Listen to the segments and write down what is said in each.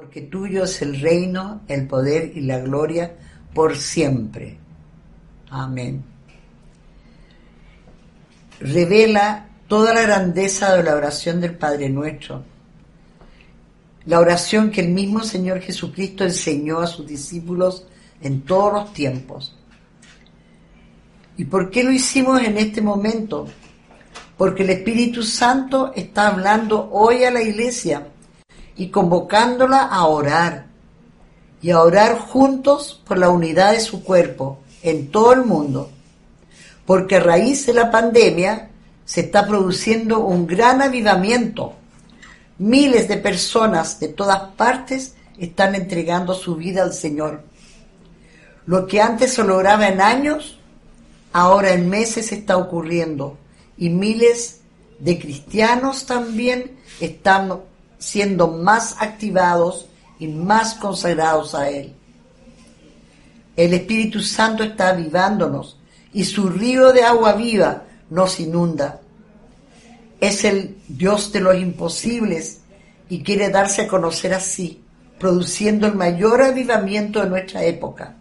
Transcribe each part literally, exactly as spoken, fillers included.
porque tuyo es el reino, el poder y la gloria por siempre. Amén. Revela toda la grandeza de la oración del Padre Nuestro, la oración que el mismo Señor Jesucristo enseñó a sus discípulos en todos los tiempos. ¿Y por qué lo hicimos en este momento? Porque el Espíritu Santo está hablando hoy a la iglesia y convocándola a orar, y a orar juntos por la unidad de su cuerpo en todo el mundo, porque a raíz de la pandemia se está produciendo un gran avivamiento. Miles de personas de todas partes están entregando su vida al Señor. Lo que antes se lograba en años, ahora en meses está ocurriendo, y miles de cristianos también están siendo más activados y más consagrados a Él. El Espíritu Santo está avivándonos y su río de agua viva nos inunda. Es el Dios de los imposibles y quiere darse a conocer así, produciendo el mayor avivamiento de nuestra época.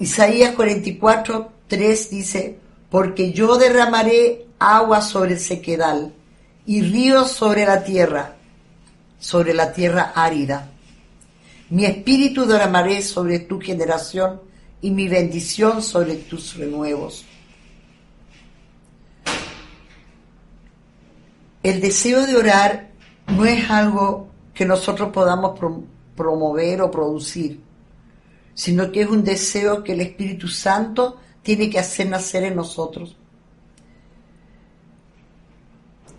Isaías cuarenta y cuatro, tres dice: porque yo derramaré agua sobre el sequedal y ríos sobre la tierra, sobre la tierra árida. Mi espíritu derramaré sobre tu generación y mi bendición sobre tus renuevos. El deseo de orar no es algo que nosotros podamos promover o producir, sino que es un deseo que el Espíritu Santo tiene que hacer nacer en nosotros.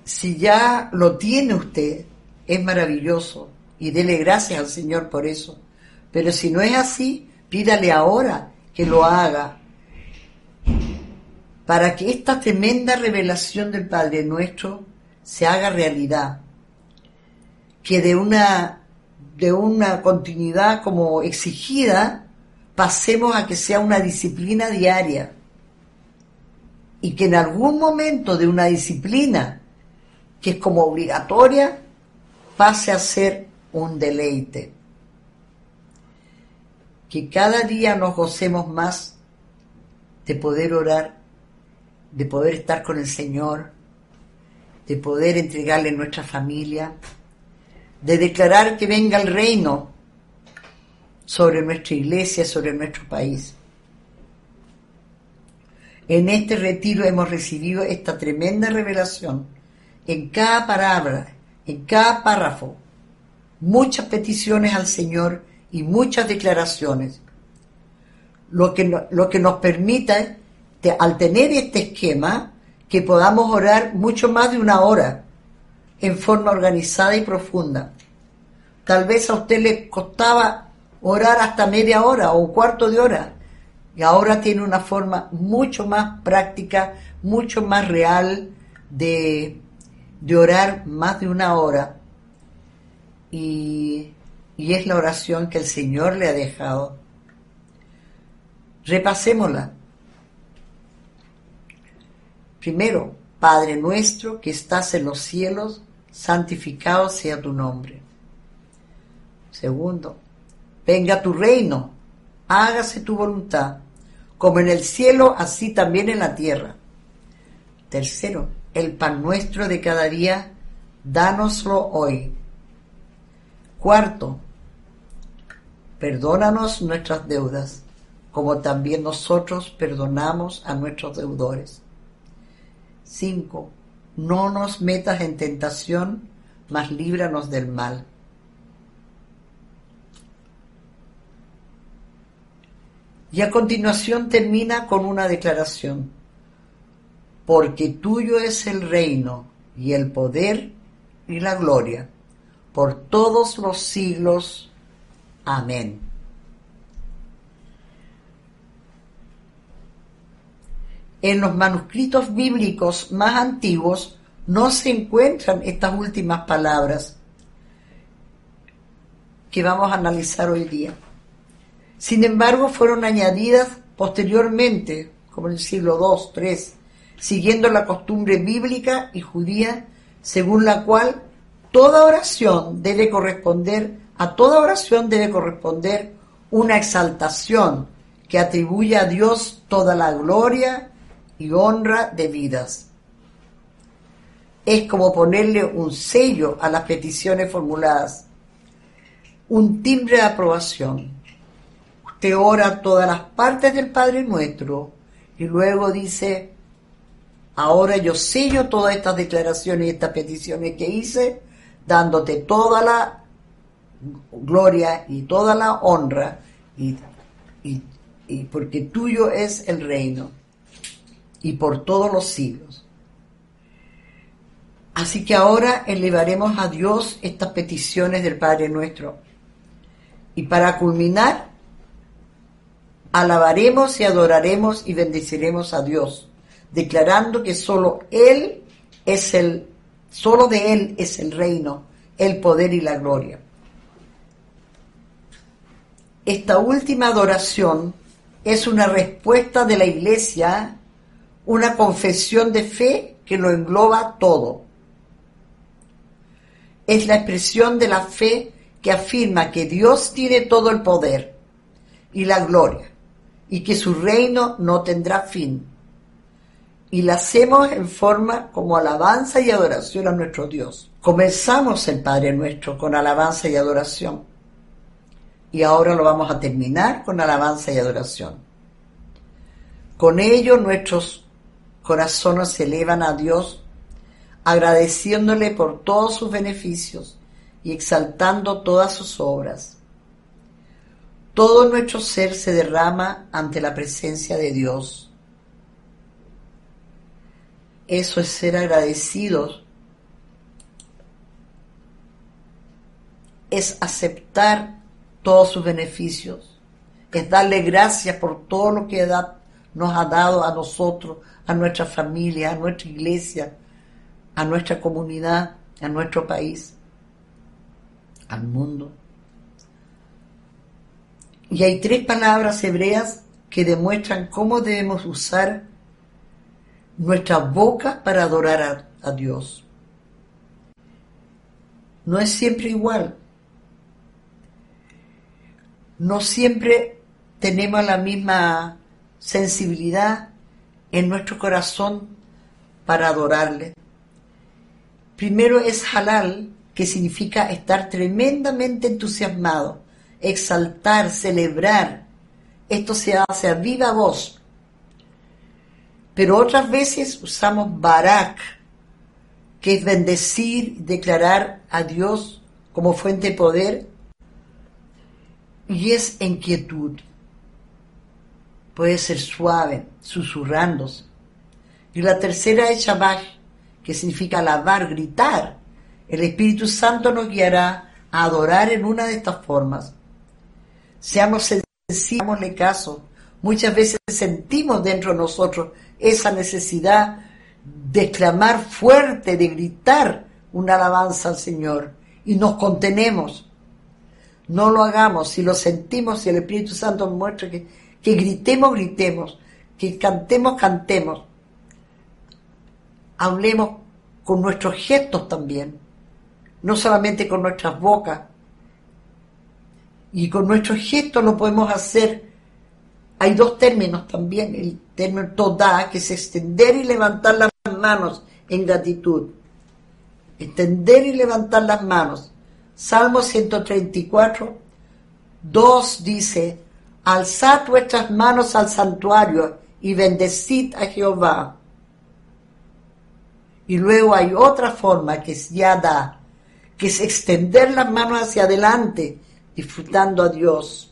Si ya lo tiene usted, es maravilloso y dele gracias al Señor por eso. Pero si no es así, pídale ahora que lo haga, para que esta tremenda revelación del Padre Nuestro se haga realidad, que de una, de una continuidad como exigida pasemos a que sea una disciplina diaria, y que en algún momento de una disciplina que es como obligatoria pase a ser un deleite, que cada día nos gocemos más de poder orar, de poder estar con el Señor, de poder entregarle nuestra familia, de declarar que venga el reino sobre nuestra iglesia, sobre nuestro país. En este retiro hemos recibido esta tremenda revelación. En cada palabra, en cada párrafo, muchas peticiones al Señor y muchas declaraciones. Lo que, no, lo que nos permita, te, al tener este esquema, que podamos orar mucho más de una hora, en forma organizada y profunda. Tal vez a usted le costaba orar hasta media hora o un cuarto de hora, y ahora tiene una forma mucho más práctica, mucho más real de, de orar más de una hora, y, y es la oración que el Señor le ha dejado. Repasémosla. Primero, Padre nuestro que estás en los cielos, santificado sea tu nombre. Segundo, venga tu reino, hágase tu voluntad, como en el cielo, así también en la tierra. Tercero, el pan nuestro de cada día, dánoslo hoy. Cuarto, perdónanos nuestras deudas, como también nosotros perdonamos a nuestros deudores. Cinco, no nos metas en tentación, mas líbranos del mal. Y a continuación termina con una declaración: porque tuyo es el reino y el poder y la gloria por todos los siglos. Amén. En los manuscritos bíblicos más antiguos no se encuentran estas últimas palabras que vamos a analizar hoy día. Sin embargo, fueron añadidas posteriormente, como en el siglo segundo, tercero, siguiendo la costumbre bíblica y judía, según la cual toda oración debe corresponder, a toda oración debe corresponder una exaltación que atribuye a Dios toda la gloria y honra debidas. Es como ponerle un sello a las peticiones formuladas, un timbre de aprobación. Usted ora todas las partes del Padre Nuestro y luego dice: ahora yo sello todas estas declaraciones y estas peticiones que hice, dándote toda la gloria y toda la honra, y, y, y porque tuyo es el reino y por todos los siglos. Así que ahora elevaremos a Dios estas peticiones del Padre Nuestro. Y para culminar, alabaremos y adoraremos y bendeciremos a Dios, declarando que solo Él es el, solo de Él es el reino, el poder y la gloria. Esta última adoración es una respuesta de la Iglesia, una confesión de fe que lo engloba todo. Es la expresión de la fe que afirma que Dios tiene todo el poder y la gloria, y que su reino no tendrá fin. Y la hacemos en forma como alabanza y adoración a nuestro Dios. Comenzamos el Padre Nuestro con alabanza y adoración, y ahora lo vamos a terminar con alabanza y adoración. Con ello nuestros corazones se elevan a Dios, agradeciéndole por todos sus beneficios y exaltando todas sus obras. Todo nuestro ser se derrama ante la presencia de Dios. Eso es ser agradecidos. Es aceptar todos sus beneficios. Es darle gracias por todo lo que da, nos ha dado a nosotros, a nuestra familia, a nuestra iglesia, a nuestra comunidad, a nuestro país, al mundo. Y hay tres palabras hebreas que demuestran cómo debemos usar nuestras bocas para adorar a, a Dios. No es siempre igual. No siempre tenemos la misma sensibilidad en nuestro corazón para adorarle. Primero es halal, que significa estar tremendamente entusiasmado, exaltar, celebrar. Esto se hace a viva voz. Pero otras veces usamos barak, que es bendecir, declarar a Dios como fuente de poder, y es en quietud. Puede ser suave, susurrándose. Y la tercera es shabbat, que significa alabar, gritar. El Espíritu Santo nos guiará a adorar en una de estas formas. Seamos sencillos, hagámosle caso. Muchas veces sentimos dentro de nosotros esa necesidad de clamar fuerte, de gritar una alabanza al Señor, y nos contenemos. No lo hagamos. Si lo sentimos, si el Espíritu Santo nos muestra que, que gritemos, gritemos, que cantemos, cantemos. Hablemos con nuestros gestos también, no solamente con nuestras bocas. Y con nuestros gestos lo podemos hacer. Hay dos términos también, el término todá, que es extender y levantar las manos en gratitud. Extender y levantar las manos. Salmo ciento treinta y cuatro, dos dice: alzad vuestras manos al santuario y bendecid a Jehová. Y luego hay otra forma, que es yada, que es extender las manos hacia adelante, disfrutando a Dios.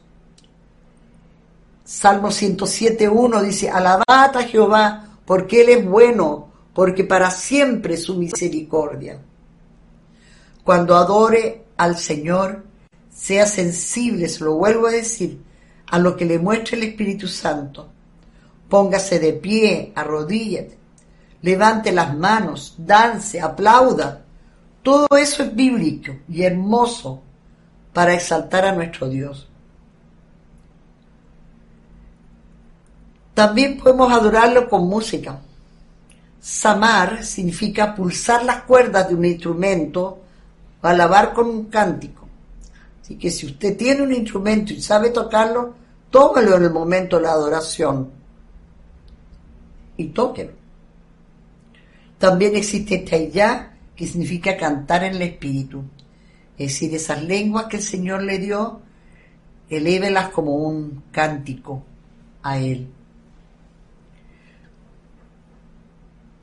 Salmo ciento siete, uno dice: alabad a Jehová, porque Él es bueno, porque para siempre es su misericordia. Cuando adore al Señor, sea sensible, se lo vuelvo a decir, a lo que le muestre el Espíritu Santo. Póngase de pie, arrodíllate, levante las manos, dance, aplauda. Todo eso es bíblico y hermoso para exaltar a nuestro Dios. También podemos adorarlo con música. Samar significa pulsar las cuerdas de un instrumento alabar con un cántico. Así que si usted tiene un instrumento y sabe tocarlo, tómalo en el momento de la adoración y tóquelo. También existe Taiyá, que significa cantar en el espíritu. Es decir, esas lenguas que el Señor le dio, elévelas como un cántico a Él.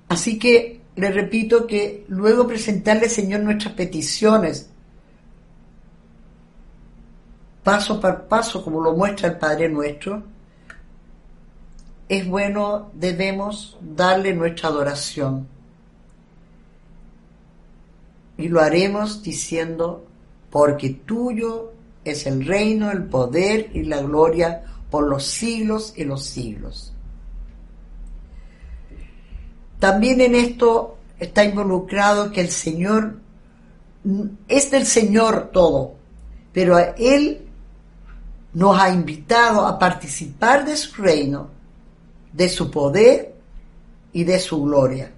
Así que le repito que luego presentarle al Señor nuestras peticiones, paso por paso, como lo muestra el Padre Nuestro, es bueno, debemos darle nuestra adoración. Y lo haremos diciendo: porque tuyo es el reino, el poder y la gloria por los siglos y los siglos. También en esto está involucrado que el Señor, es del Señor todo, pero a Él nos ha invitado a participar de su reino, de su poder y de su gloria.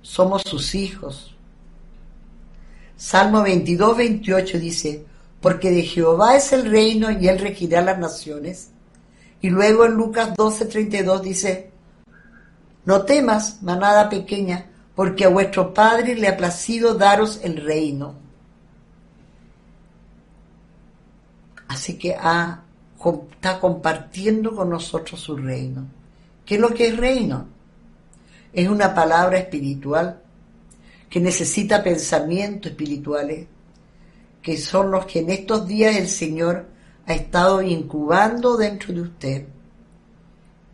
Somos sus hijos. Salmo veintidós, veintiocho dice: porque de Jehová es el reino y Él regirá las naciones. Y luego en Lucas doce, treinta y dos dice: no temas, manada pequeña, porque a vuestro Padre le ha placido daros el reino. Así que ah, está compartiendo con nosotros su reino. ¿Qué es lo que es reino? Es una palabra espiritual que necesita pensamientos espirituales, que son los que en estos días el Señor ha estado incubando dentro de usted,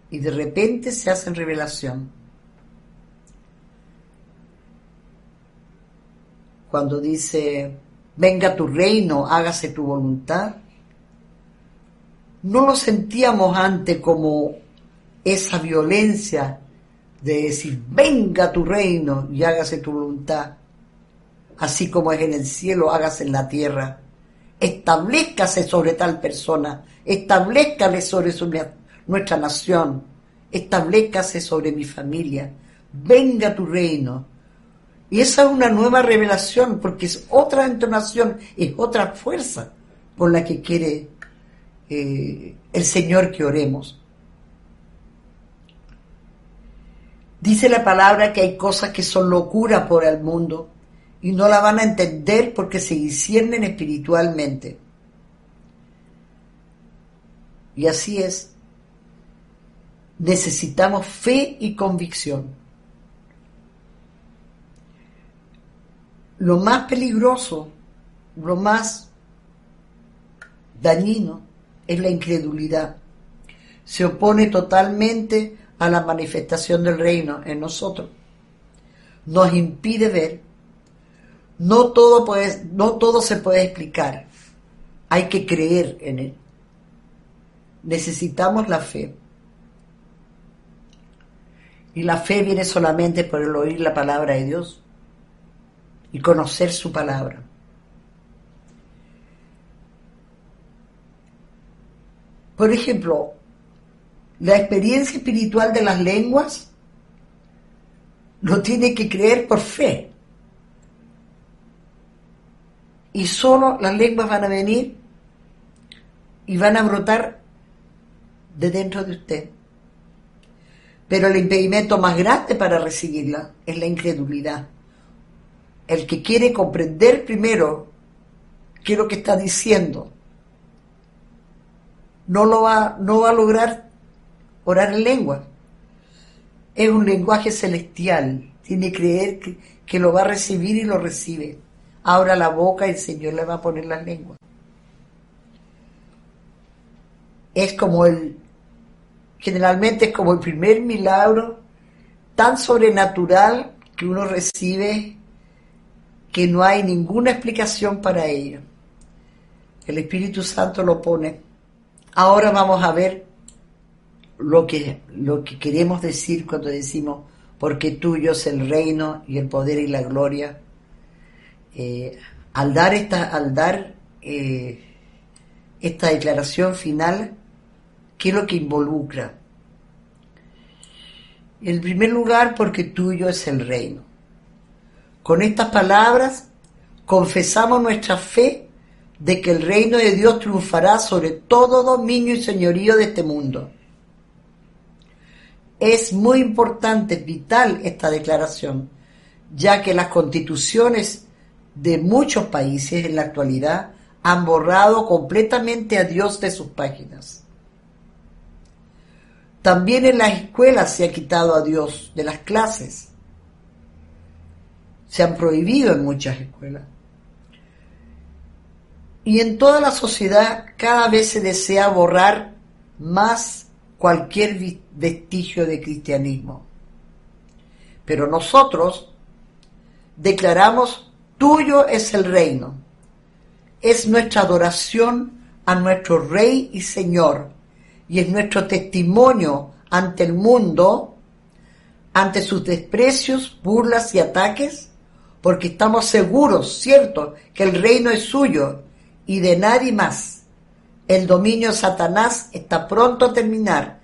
y de repente se hace en revelación. Cuando dice: venga tu reino, hágase tu voluntad, no lo sentíamos antes como esa violencia de decir: venga tu reino y hágase tu voluntad, así como es en el cielo, hágase en la tierra, establezcase sobre tal persona, establezcale sobre su, nuestra nación, establezcase sobre mi familia, venga tu reino. Y esa es una nueva revelación, porque es otra entonación, es otra fuerza con la que quiere eh, el Señor que oremos. Dice la palabra que hay cosas que son locura por el mundo y no la van a entender porque se disciernen espiritualmente. Y así es. Necesitamos fe y convicción. Lo más peligroso, lo más dañino es la incredulidad. Se opone totalmente a la manifestación del reino en nosotros, nos impide ver. No todo puede, no todo se puede explicar, hay que creer en Él, necesitamos la fe, y la fe viene solamente por el oír la palabra de Dios y conocer su palabra. Por ejemplo, la experiencia espiritual de las lenguas lo tiene que creer por fe. Y solo las lenguas van a venir y van a brotar de dentro de usted. Pero el impedimento más grande para recibirla es la incredulidad. El que quiere comprender primero qué es lo que está diciendo, no lo va, no va a lograr orar en lengua. Es un lenguaje celestial. Tiene que creer que, que lo va a recibir y lo recibe. Abra la boca y el Señor le va a poner las lenguas. Es como el... Generalmente es como el primer milagro tan sobrenatural que uno recibe que no hay ninguna explicación para ello. El Espíritu Santo lo pone. Ahora vamos a ver Lo que, lo que queremos decir cuando decimos: porque tuyo es el reino y el poder y la gloria. Eh, al dar esta, al dar, eh, esta declaración final, ¿qué es lo que involucra? En primer lugar, porque tuyo es el reino. Con estas palabras confesamos nuestra fe de que el reino de Dios triunfará sobre todo dominio y señorío de este mundo. Es muy importante, vital esta declaración, ya que las constituciones de muchos países en la actualidad han borrado completamente a Dios de sus páginas. También en las escuelas se ha quitado a Dios de las clases. Se han prohibido en muchas escuelas. Y en toda la sociedad cada vez se desea borrar más cualquier vestigio de cristianismo. Pero nosotros declaramos: tuyo es el reino. Es nuestra adoración a nuestro Rey y Señor. Y es nuestro testimonio ante el mundo, ante sus desprecios, burlas y ataques, porque estamos seguros, ciertos, que el reino es suyo y de nadie más. El dominio de Satanás está pronto a terminar.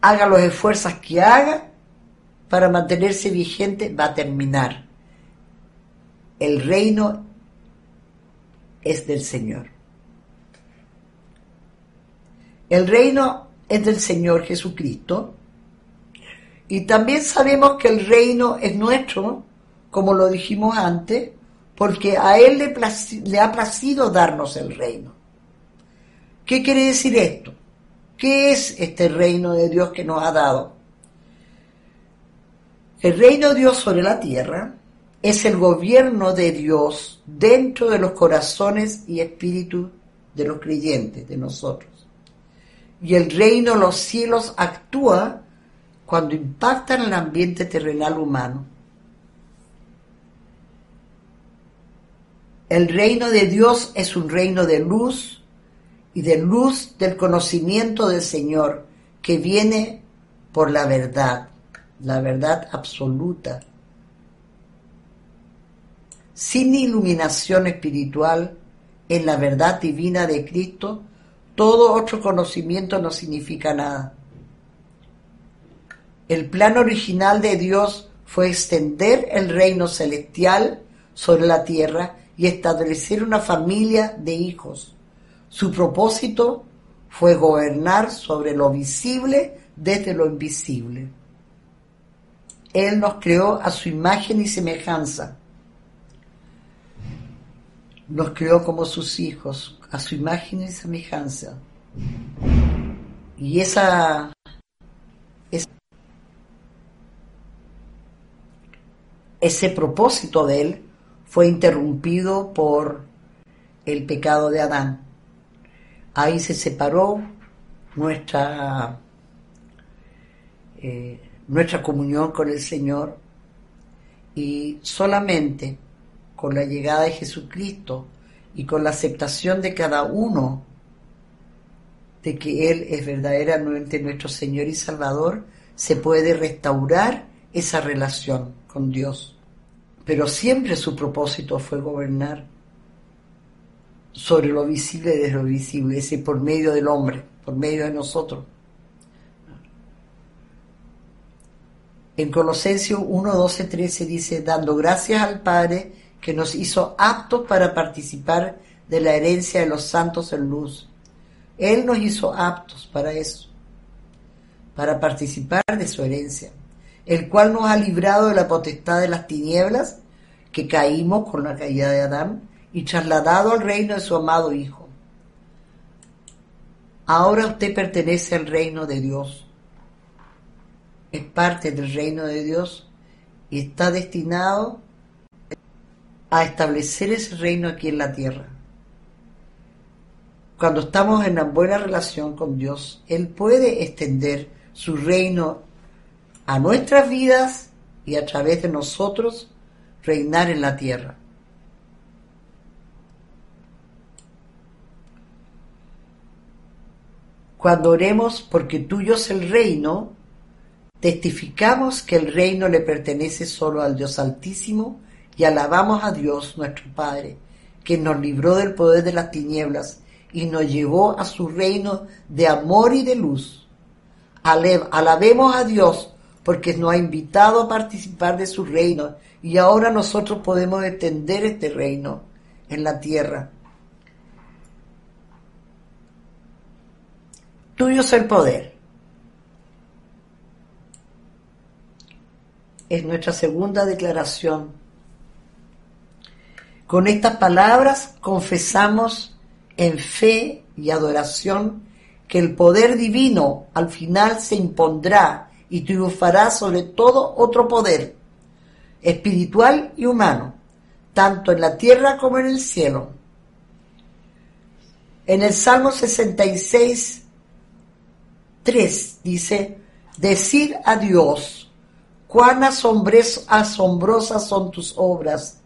Haga los esfuerzos que haga para mantenerse vigente, va a terminar. El reino es del Señor. El reino es del Señor Jesucristo, y también sabemos que el reino es nuestro, como lo dijimos antes, porque a Él le, placido, le ha placido darnos el reino. ¿Qué quiere decir esto? ¿Qué es este reino de Dios que nos ha dado? El reino de Dios sobre la tierra es el gobierno de Dios dentro de los corazones y espíritus de los creyentes, de nosotros. Y el reino de los cielos actúa cuando impacta en el ambiente terrenal humano. El reino de Dios es un reino de luz y de luz del conocimiento del Señor que viene por la verdad, la verdad absoluta. Sin iluminación espiritual en la verdad divina de Cristo, todo otro conocimiento no significa nada. El plan original de Dios fue extender el reino celestial sobre la tierra y establecer una familia de hijos. Su propósito fue gobernar sobre lo visible desde lo invisible. Él nos creó a su imagen y semejanza. Nos creó como sus hijos, a su imagen y semejanza. Y esa, esa ese propósito de él fue interrumpido por el pecado de Adán. Ahí se separó nuestra eh, nuestra comunión con el Señor, y solamente con la llegada de Jesucristo y con la aceptación de cada uno de que Él es verdaderamente nuestro Señor y Salvador, se puede restaurar esa relación con Dios. Pero siempre su propósito fue gobernar sobre lo visible desde lo visible, es decir, por medio del hombre, por medio de nosotros. En Colosenses uno, doce, trece dice: dando gracias al Padre que nos hizo aptos para participar de la herencia de los santos en luz. Él nos hizo aptos para eso, para participar de su herencia, el cual nos ha librado de la potestad de las tinieblas, que caímos con la caída de Adán, y trasladado al reino de su amado Hijo. Ahora usted pertenece al reino de Dios, es parte del reino de Dios, y está destinado a establecer ese reino aquí en la tierra. Cuando estamos en una buena relación con Dios, Él puede extender su reino a nuestras vidas y a través de nosotros reinar en la tierra. Cuando oremos porque tuyo es el reino, testificamos que el reino le pertenece solo al Dios Altísimo, y alabamos a Dios nuestro Padre, que nos libró del poder de las tinieblas y nos llevó a su reino de amor y de luz. Alabemos a Dios porque nos ha invitado a participar de su reino y ahora nosotros podemos extender este reino en la tierra. Tuyo es el poder. Es nuestra segunda declaración. Con estas palabras confesamos en fe y adoración que el poder divino al final se impondrá y triunfará sobre todo otro poder, espiritual y humano, tanto en la tierra como en el cielo. En el Salmo sesenta y seis, tres dice: decir a Dios, cuán asombrosas son tus obras.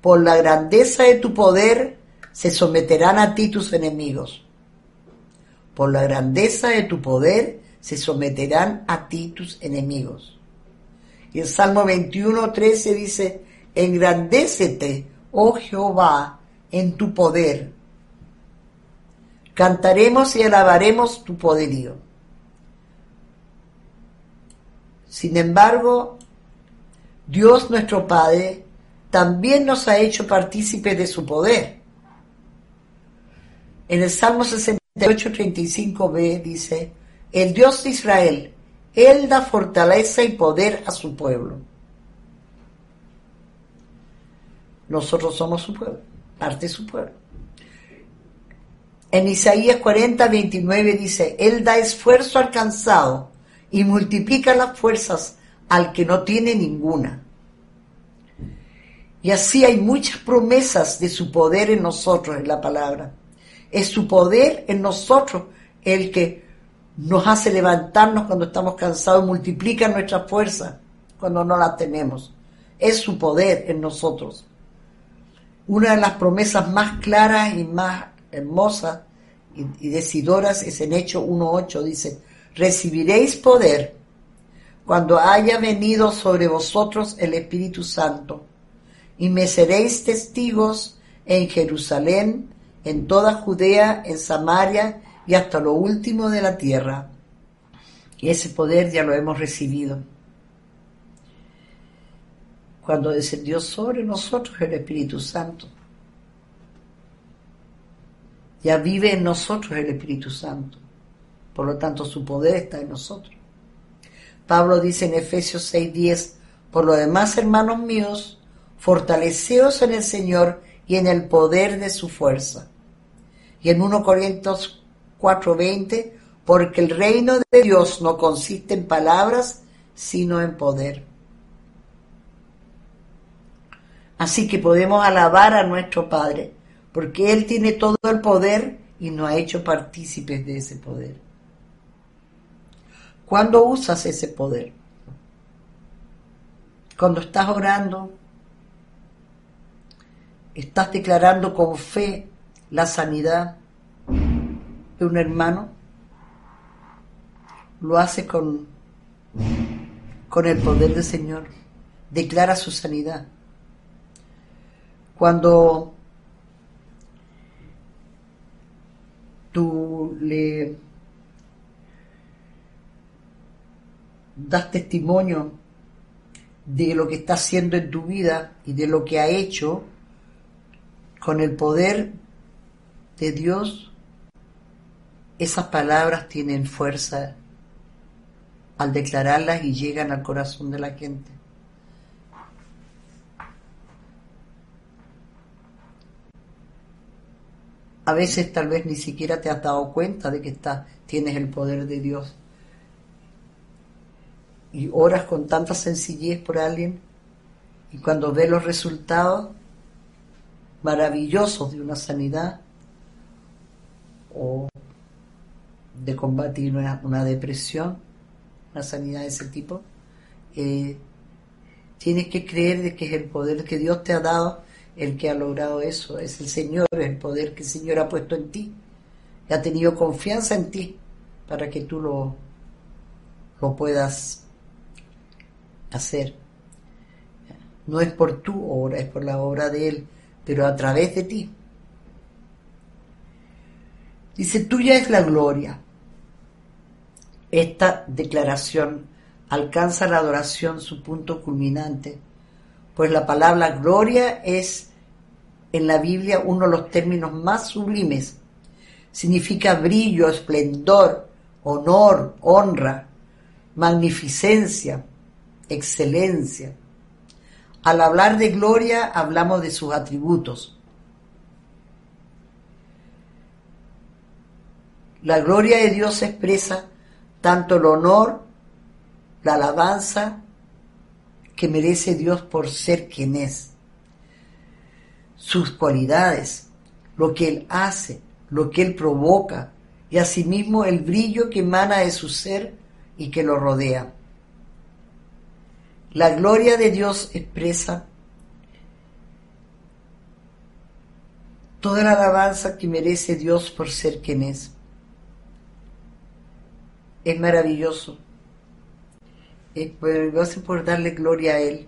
Por la grandeza de tu poder se someterán a ti tus enemigos. Por la grandeza de tu poder se someterán a ti tus enemigos. Y el Salmo veintiuno, trece dice: engrandécete, oh Jehová, en tu poder. Cantaremos y alabaremos tu poderío. Sin embargo, Dios nuestro Padre también nos ha hecho partícipes de su poder. En el Salmo sesenta y ocho, treinta y cinco b dice: el Dios de Israel, Él da fortaleza y poder a su pueblo. Nosotros somos su pueblo, parte de su pueblo. En Isaías cuarenta, veintinueve dice: Él da esfuerzo al cansado y multiplica las fuerzas al que no tiene ninguna. Y así hay muchas promesas de su poder en nosotros, en la palabra. Es su poder en nosotros el que nos hace levantarnos cuando estamos cansados, multiplica nuestra fuerza cuando no la tenemos. Es su poder en nosotros. Una de las promesas más claras y más hermosas y decidoras es en Hechos uno, ocho, dice: recibiréis poder cuando haya venido sobre vosotros el Espíritu Santo, y me seréis testigos en Jerusalén, en toda Judea, en Samaria y hasta lo último de la tierra. Y ese poder ya lo hemos recibido cuando descendió sobre nosotros el Espíritu Santo. Ya vive en nosotros el Espíritu Santo. Por lo tanto, su poder está en nosotros. Pablo dice en Efesios seis, diez: por lo demás, hermanos míos, fortaleceos en el Señor y en el poder de su fuerza. Y en primera Corintios cuatro, veinte: porque el reino de Dios no consiste en palabras, sino en poder. Así que podemos alabar a nuestro Padre, porque Él tiene todo el poder y nos ha hecho partícipes de ese poder. ¿Cuándo usas ese poder? Cuando estás orando, estás declarando con fe la sanidad de un hermano, lo haces con, con el poder del Señor, declara su sanidad. Cuando tú le das testimonio de lo que está haciendo en tu vida y de lo que ha hecho, con el poder de Dios, esas palabras tienen fuerza al declararlas y llegan al corazón de la gente. A veces tal vez ni siquiera te has dado cuenta de que está, tienes el poder de Dios. Y oras con tanta sencillez por alguien, y cuando ves los resultados maravillosos de una sanidad o de combatir una, una depresión, una sanidad de ese tipo, eh, tienes que creer de que es el poder que Dios te ha dado el que ha logrado eso. Es el Señor, el poder que el Señor ha puesto en ti y ha tenido confianza en ti para que tú lo, lo puedas hacer. No es por tu obra, es por la obra de Él, pero a través de ti. Dice: tuya es la gloria. Esta declaración alcanza la adoración, su punto culminante, Pues la palabra gloria es en la Biblia uno de los términos más sublimes. Significa brillo, esplendor, honor, honra, magnificencia, excelencia. Al hablar de gloria hablamos de sus atributos. La gloria de Dios expresa tanto el honor, la alabanza que merece Dios por ser quien es, sus cualidades, lo que Él hace, lo que Él provoca y asimismo el brillo que emana de su ser y que lo rodea. La gloria de Dios expresa toda la alabanza que merece Dios por ser quien es. Es maravilloso. Es maravilloso por darle gloria a Él.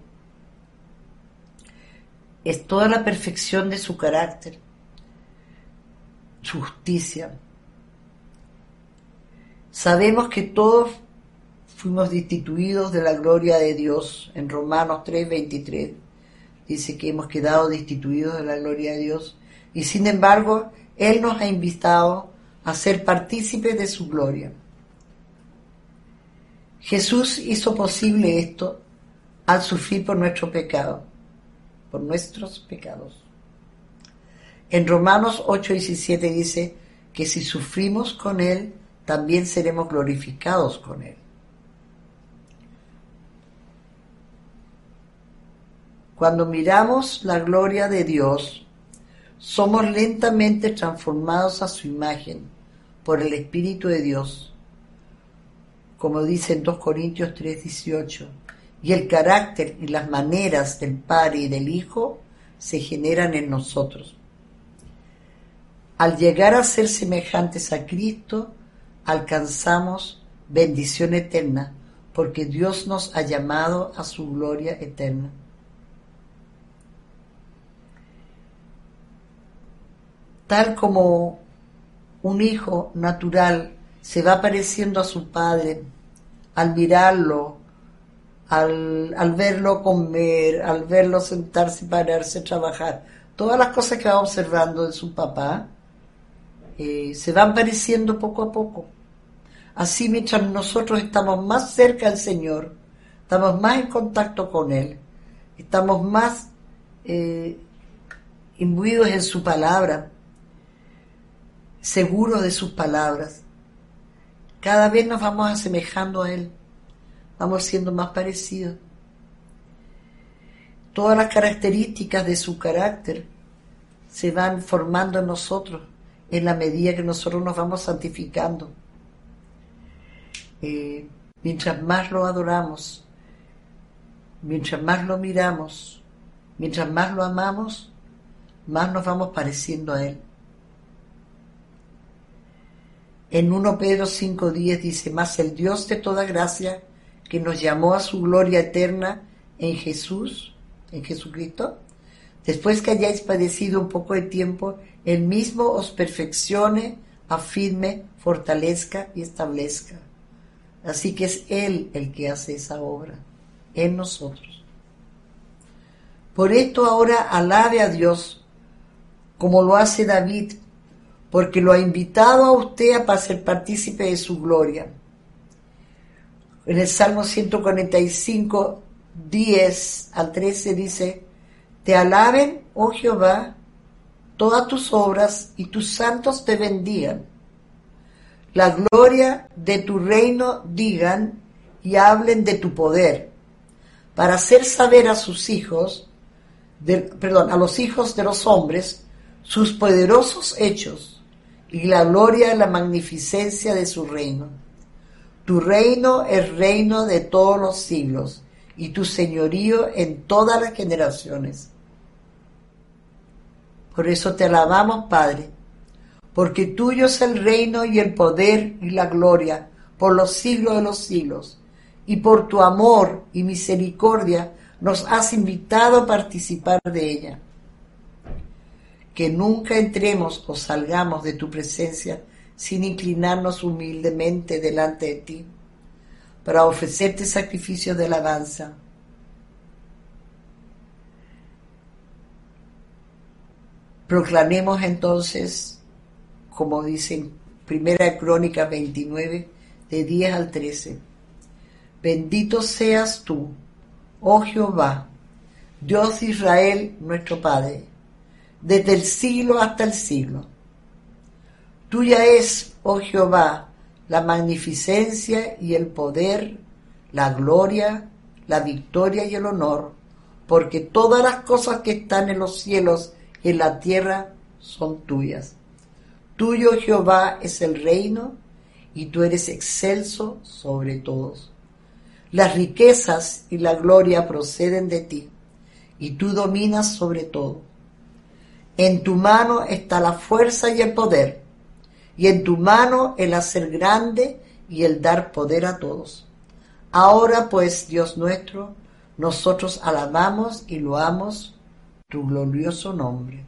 Es toda la perfección de su carácter, su justicia. Sabemos que todos fuimos destituidos de la gloria de Dios. En Romanos tres veintitrés dice que hemos quedado destituidos de la gloria de Dios. Y sin embargo, Él nos ha invitado a ser partícipes de su gloria. Jesús hizo posible esto al sufrir por nuestro pecado, por nuestros pecados. En Romanos ocho diecisiete dice que si sufrimos con Él, también seremos glorificados con Él. Cuando miramos la gloria de Dios, somos lentamente transformados a su imagen por el Espíritu de Dios, como dice en dos Corintios tres dieciocho, y el carácter y las maneras del Padre y del Hijo se generan en nosotros. Al llegar a ser semejantes a Cristo, alcanzamos bendición eterna, porque Dios nos ha llamado a su gloria eterna. Tal como un hijo natural se va pareciendo a su padre, al mirarlo, al, al verlo comer, al verlo sentarse, pararse, trabajar. Todas las cosas que va observando de su papá eh, se van pareciendo poco a poco. Así, mientras nosotros estamos más cerca del Señor, estamos más en contacto con Él, estamos más eh, imbuidos en su palabra, seguros de sus palabras, cada vez nos vamos asemejando a Él, vamos siendo más parecidos. Todas las características de su carácter se van formando en nosotros en la medida que nosotros nos vamos santificando. Eh, mientras más lo adoramos, mientras más lo miramos, mientras más lo amamos, más nos vamos pareciendo a Él. En primera Pedro cinco diez dice, mas el Dios de toda gracia, que nos llamó a su gloria eterna en Jesús, en Jesucristo, después que hayáis padecido un poco de tiempo, Él mismo os perfeccione, afirme, fortalezca y establezca. Así que es Él el que hace esa obra en nosotros. Por esto ahora alabe a Dios, como lo hace David, porque lo ha invitado a usted para ser partícipe de su gloria. En el Salmo ciento cuarenta y cinco, diez al trece dice, te alaben, oh Jehová, todas tus obras y tus santos te bendigan. La gloria de tu reino digan y hablen de tu poder, para hacer saber a sus hijos, de, perdón, a los hijos de los hombres, sus poderosos hechos, y la gloria de la magnificencia de su reino. Tu reino es reino de todos los siglos, y tu señorío en todas las generaciones. Por eso te alabamos, Padre, porque tuyo es el reino y el poder y la gloria por los siglos de los siglos, y por tu amor y misericordia nos has invitado a participar de ella. Que nunca entremos o salgamos de tu presencia sin inclinarnos humildemente delante de ti para ofrecerte sacrificios de alabanza. Proclamemos entonces, como dicen Primera Crónica veintinueve, de diez al trece. Bendito seas tú, oh Jehová, Dios de Israel, nuestro Padre, desde el siglo hasta el siglo. Tuya es, oh Jehová, la magnificencia y el poder, la gloria, la victoria y el honor, porque todas las cosas que están en los cielos y en la tierra son tuyas. Tuyo, Jehová, es el reino, y tú eres excelso sobre todos. Las riquezas y la gloria proceden de ti, y tú dominas sobre todo. En tu mano está la fuerza y el poder, y en tu mano el hacer grande y el dar poder a todos. Ahora pues, Dios nuestro, nosotros alabamos y loamos tu glorioso nombre.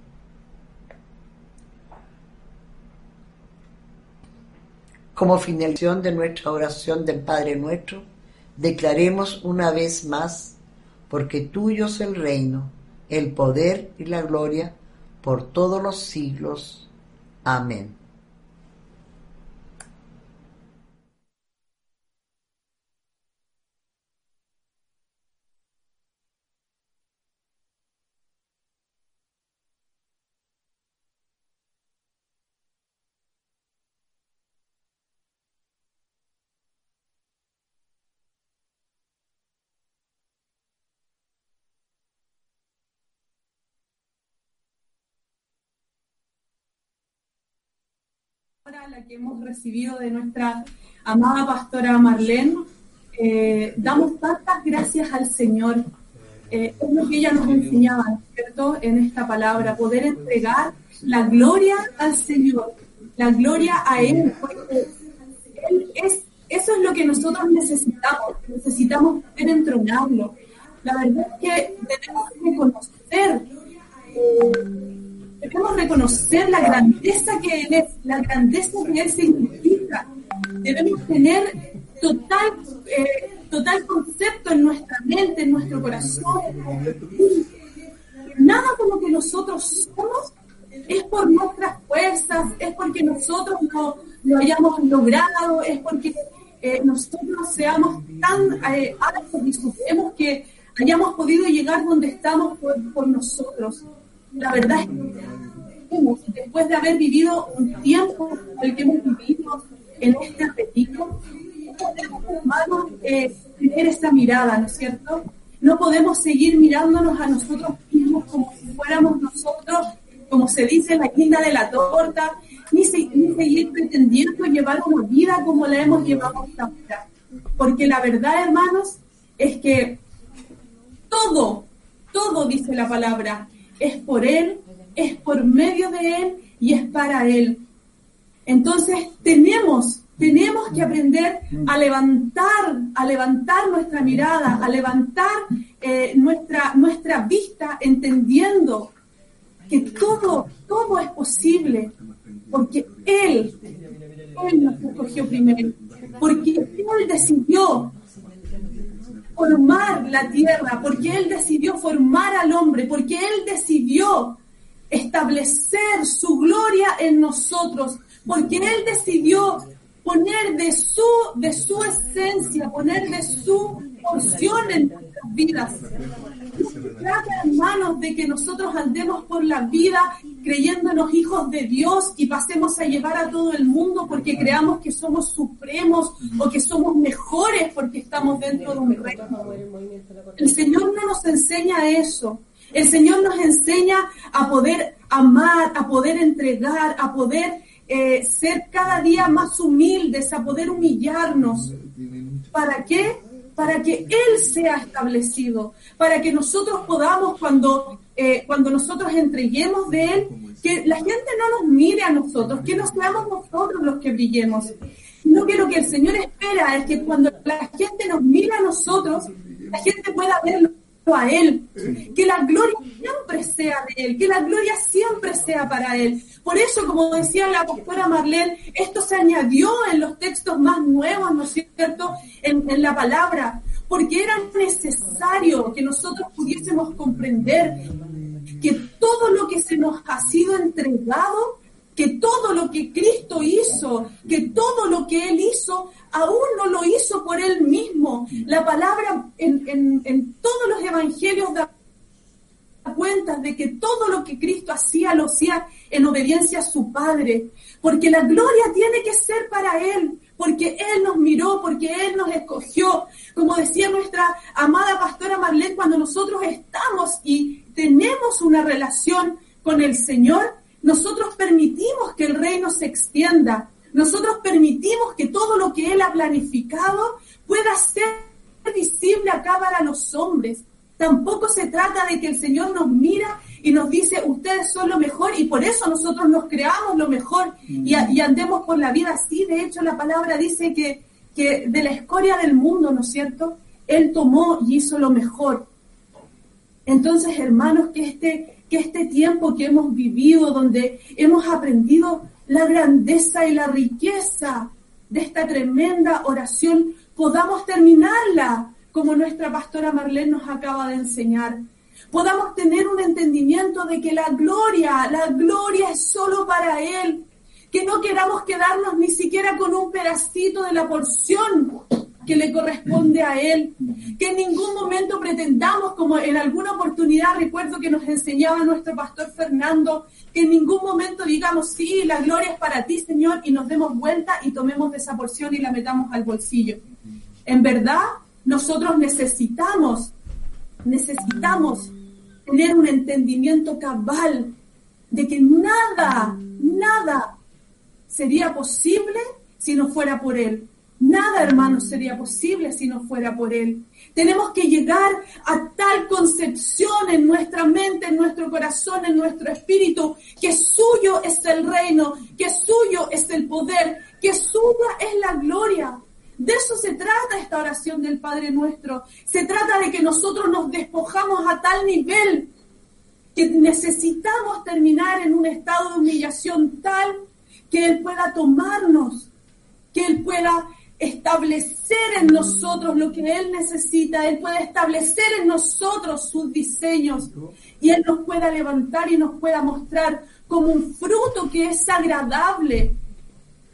Como finalización de nuestra oración del Padre Nuestro, declaremos una vez más, porque tuyo es el reino, el poder y la gloria por todos los siglos. Amén. La que hemos recibido de nuestra amada pastora Marlén, eh, damos tantas gracias al Señor. Eh, es lo que ella nos enseñaba, ¿cierto?, en esta palabra, poder entregar la gloria al Señor, la gloria a Él, porque Él es, eso es lo que nosotros necesitamos, necesitamos poder entronarlo. La verdad es que tenemos que reconocer eh, Debemos reconocer la grandeza que Él es, la grandeza que Él significa. Debemos tener total, eh, total concepto en nuestra mente, en nuestro corazón. Nada como que nosotros somos es por nuestras fuerzas, es porque nosotros no lo hayamos logrado, es porque eh, nosotros seamos tan eh, altos y supemos que hayamos podido llegar donde estamos por, por nosotros. La verdad es que después de haber vivido un tiempo el que hemos vivido en este retiro, no podemos humanos, eh, tener esa mirada, ¿no es cierto? No podemos seguir mirándonos a nosotros mismos como si fuéramos nosotros, como se dice, la guinda de la torta, ni, se, ni seguir pretendiendo llevar una vida como la hemos llevado hasta ahora. Porque la verdad, hermanos, es que todo, todo dice la palabra, es por Él, es por medio de Él y es para Él. Entonces tenemos, tenemos que aprender a levantar, a levantar nuestra mirada, a levantar eh, nuestra, nuestra vista, entendiendo que todo, todo es posible, porque Él, Él nos escogió primero, porque Él decidió formar la tierra, porque Él decidió formar al hombre, porque Él decidió establecer su gloria en nosotros, porque Él decidió poner de su, de su esencia, poner de su porción en nuestras vidas. No se trata, hermanos, de que nosotros andemos por la vida creyéndonos hijos de Dios y pasemos a llevar a todo el mundo porque creamos que somos supremos o que somos mejores porque estamos dentro de un reino. El Señor no nos enseña eso. El Señor nos enseña a poder amar, a poder entregar, a poder eh, ser cada día más humildes, a poder humillarnos. ¿Para qué? Para que Él sea establecido, para que nosotros podamos, cuando, eh, cuando nosotros entreguemos de Él, que la gente no nos mire a nosotros, que no seamos nosotros los que brillemos. No, que lo que el Señor espera es que cuando la gente nos mire a nosotros, la gente pueda verlo a Él, que la gloria siempre sea de Él, que la gloria siempre sea para Él. Por eso, como decía la pastora Marlén, esto se añadió en los textos más nuevos, ¿no es cierto?, en, en la palabra, porque era necesario que nosotros pudiésemos comprender que todo lo que se nos ha sido entregado, que todo lo que Cristo hizo, que todo lo que Él hizo, aún no lo hizo por Él mismo. La palabra en, en, en todos los evangelios da cuentas de que todo lo que Cristo hacía, lo hacía en obediencia a su Padre, porque la gloria tiene que ser para Él, porque Él nos miró, porque Él nos escogió. Como decía nuestra amada pastora Marlén, cuando nosotros estamos y tenemos una relación con el Señor, nosotros permitimos que el reino se extienda, nosotros permitimos que todo lo que Él ha planificado pueda ser visible acá para los hombres. Tampoco se trata de que el Señor nos mira y nos dice, ustedes son lo mejor, y por eso nosotros nos creamos lo mejor y, a, y andemos por la vida así. De hecho, la palabra dice que, que de la escoria del mundo, ¿no es cierto?, Él tomó y hizo lo mejor. Entonces, hermanos, que este, que este tiempo que hemos vivido, donde hemos aprendido la grandeza y la riqueza de esta tremenda oración, podamos terminarla como nuestra pastora Marlén nos acaba de enseñar. Podamos tener un entendimiento de que la gloria, la gloria es solo para Él. Que no queramos quedarnos ni siquiera con un pedacito de la porción que le corresponde a Él. Que en ningún momento pretendamos, como en alguna oportunidad recuerdo que nos enseñaba nuestro pastor Fernando, que en ningún momento digamos, sí, la gloria es para ti, Señor, y nos demos vuelta y tomemos de esa porción y la metamos al bolsillo. En verdad, nosotros necesitamos, necesitamos tener un entendimiento cabal de que nada, nada sería posible si no fuera por Él. Nada, hermanos, sería posible si no fuera por Él. Tenemos que llegar a tal concepción en nuestra mente, en nuestro corazón, en nuestro espíritu, que suyo es el reino, que suyo es el poder, que suya es la gloria. De eso se trata esta oración del Padre Nuestro. Se trata de que nosotros nos despojamos a tal nivel que necesitamos terminar en un estado de humillación tal que Él pueda tomarnos, que Él pueda establecer en nosotros lo que Él necesita, Él pueda establecer en nosotros sus diseños y Él nos pueda levantar y nos pueda mostrar como un fruto que es agradable,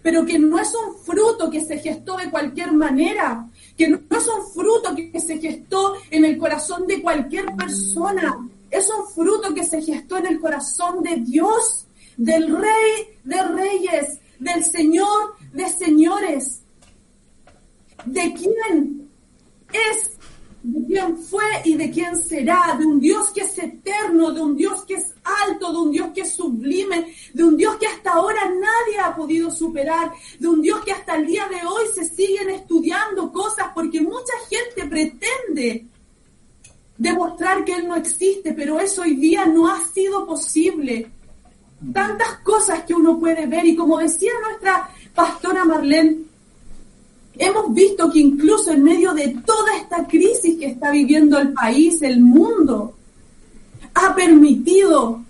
pero que no es un fruto que se gestó de cualquier manera, que no es un fruto que se gestó en el corazón de cualquier persona, es un fruto que se gestó en el corazón de Dios, del Rey de Reyes, del Señor de Señores, de quien es, de quien fue y de quien será, de un Dios que es eterno, de un Dios que es alto, de un Dios que es sublime, de un Dios que hasta ahora nadie ha podido superar, de un Dios que hasta el día de hoy se siguen estudiando cosas, porque mucha gente pretende demostrar que Él no existe, pero eso hoy día no ha sido posible. Tantas cosas que uno puede ver, y como decía nuestra pastora Marlén, hemos visto que incluso en medio de toda esta crisis que está viviendo el país, el mundo, ha permitido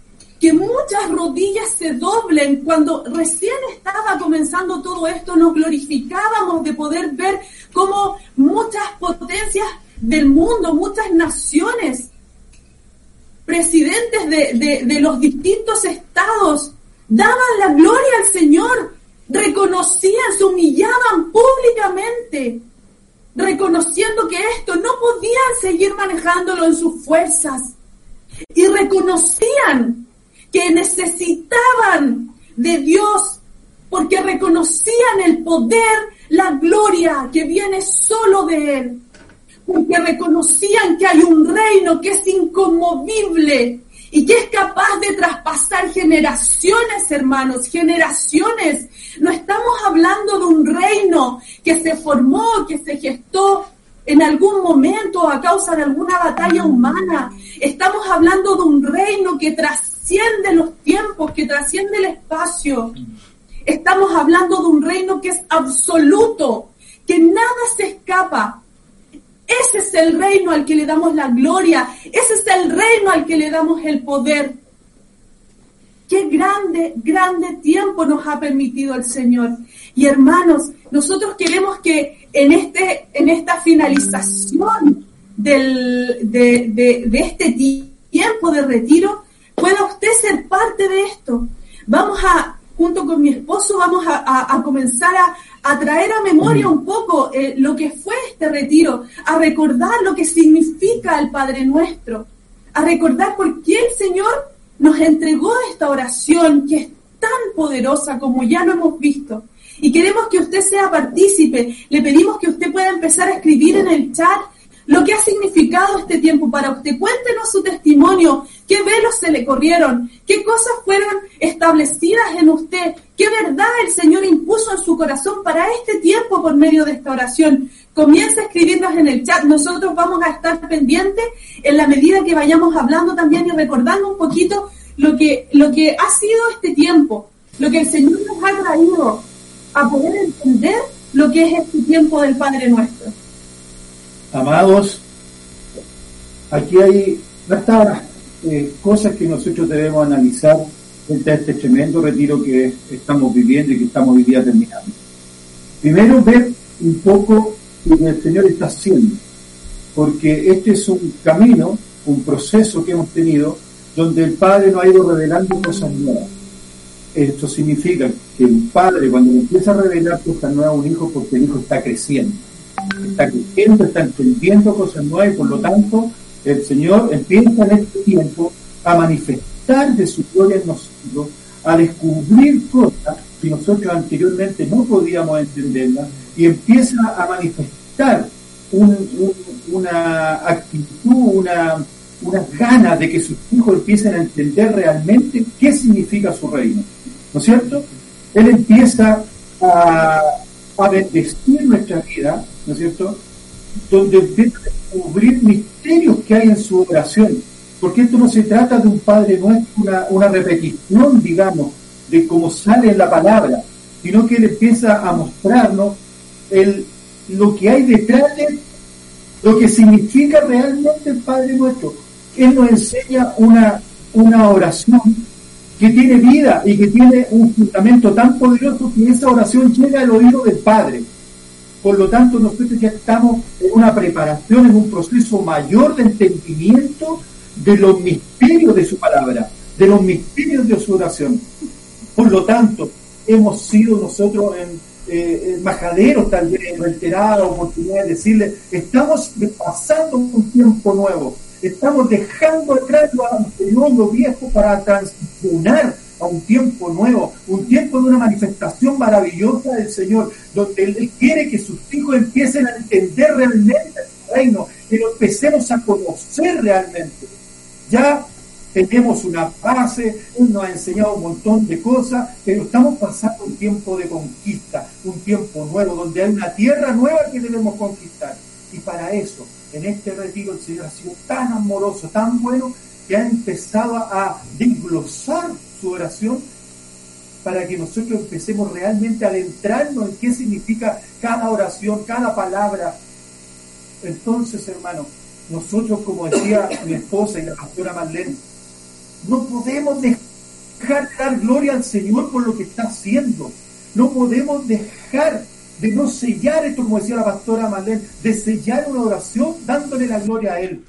que muchas rodillas se doblen. Cuando recién estaba comenzando todo esto, nos glorificábamos de poder ver cómo muchas potencias del mundo, muchas naciones, presidentes de, de, de los distintos estados, daban la gloria al Señor, reconocían, se humillaban públicamente, reconociendo que esto no podían seguir manejándolo en sus fuerzas, y reconocían que necesitaban de Dios, porque reconocían el poder, la gloria que viene solo de Él, porque reconocían que hay un reino que es inconmovible y que es capaz de traspasar generaciones, hermanos, generaciones. No estamos hablando de un reino que se formó, que se gestó en algún momento a causa de alguna batalla humana. Estamos hablando de un reino que trasciende los tiempos, que trasciende el espacio. Estamos hablando de un reino que es absoluto, que nada se escapa. Ese es el reino al que le damos la gloria. Ese es el reino al que le damos el poder. Qué grande, grande tiempo nos ha permitido el Señor. Y hermanos, nosotros queremos que en este, en esta finalización del, de, de, de este tiempo de retiro, pueda usted ser parte de esto. Vamos a, junto con mi esposo, vamos a, a, a comenzar a, a traer a memoria un poco eh, lo que fue este retiro, a recordar lo que significa el Padre Nuestro, a recordar por qué el Señor nos entregó esta oración que es tan poderosa como ya lo hemos visto. Y queremos que usted sea partícipe, le pedimos que usted pueda empezar a escribir en el chat lo que ha significado este tiempo para usted. Cuéntenos su testimonio, qué velos se le corrieron, qué cosas fueron establecidas en usted, qué verdad el Señor impuso en su corazón para este tiempo por medio de esta oración. Comienza a escribirnos en el chat, nosotros vamos a estar pendientes en la medida que vayamos hablando también y recordando un poquito lo que, lo que ha sido este tiempo, lo que el Señor nos ha traído a poder entender lo que es este tiempo del Padre Nuestro. Amados, aquí hay bastantes eh, cosas que nosotros debemos analizar frente a este tremendo retiro que estamos viviendo y que estamos hoy día terminando. Primero, ver un poco lo que el Señor está haciendo, porque este es un camino, un proceso que hemos tenido, donde el Padre nos ha ido revelando cosas nuevas. Esto significa que el Padre, cuando empieza a revelar cosas nuevas a un hijo, porque el hijo está creciendo, está creciendo, está entendiendo cosas nuevas, y por lo tanto, el Señor empieza en este tiempo a manifestar de su gloria en nosotros, a descubrir cosas que nosotros anteriormente no podíamos entenderlas, y empieza a manifestar un, un, una actitud, una... unas ganas de que sus hijos empiecen a entender realmente qué significa su reino, ¿no es cierto? Él empieza a, a bendecir nuestra vida, ¿no es cierto? Donde empieza a descubrir misterios que hay en su oración, porque esto no se trata de un Padre Nuestro, una, una repetición, digamos, de cómo sale la palabra, sino que él empieza a mostrarnos el, lo que hay detrás de lo que significa realmente el Padre Nuestro. Él nos enseña una, una oración que tiene vida y que tiene un fundamento tan poderoso que esa oración llega al oído del Padre. Por lo tanto, nosotros ya estamos en una preparación, en un proceso mayor de entendimiento de los misterios de su palabra, de los misterios de su oración. Por lo tanto, hemos sido nosotros en, eh, en majaderos, tal vez en reiteradas oportunidades de decirle, estamos pasando un tiempo nuevo. Estamos dejando atrás lo anterior, lo viejo, para transicionar a un tiempo nuevo, un tiempo de una manifestación maravillosa del Señor, donde Él quiere que sus hijos empiecen a entender realmente su reino, que lo empecemos a conocer realmente. Ya tenemos una base, Él nos ha enseñado un montón de cosas, pero estamos pasando un tiempo de conquista, un tiempo nuevo, donde hay una tierra nueva que debemos conquistar. Y para eso, en este retiro, el Señor ha sido tan amoroso, tan bueno, que ha empezado a desglosar su oración para que nosotros empecemos realmente a adentrarnos en qué significa cada oración, cada palabra. Entonces, hermanos, nosotros, como decía mi esposa y la pastora Marlén, no podemos dejar de dar gloria al Señor por lo que está haciendo. No podemos dejar de no sellar esto, como decía la pastora Marlén, de sellar una oración dándole la gloria a Él.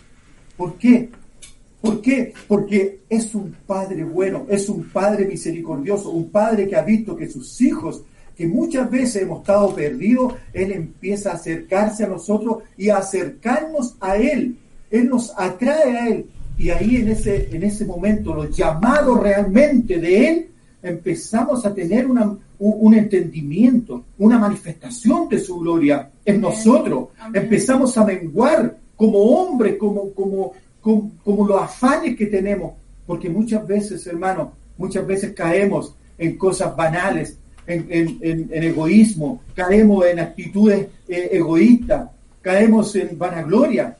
¿Por qué? ¿Por qué? Porque es un Padre bueno, es un Padre misericordioso, un Padre que ha visto que sus hijos, que muchas veces hemos estado perdidos, Él empieza a acercarse a nosotros y a acercarnos a Él. Él nos atrae a Él. Y ahí en ese, en ese momento, los llamados realmente de Él, empezamos a tener una, un entendimiento, una manifestación de su gloria en nosotros. Amén. Empezamos a menguar como hombres, como, como, como, como los afanes que tenemos, porque muchas veces, hermanos, muchas veces caemos en cosas banales, en, en, en, en egoísmo, caemos en actitudes eh, egoístas, caemos en vanagloria,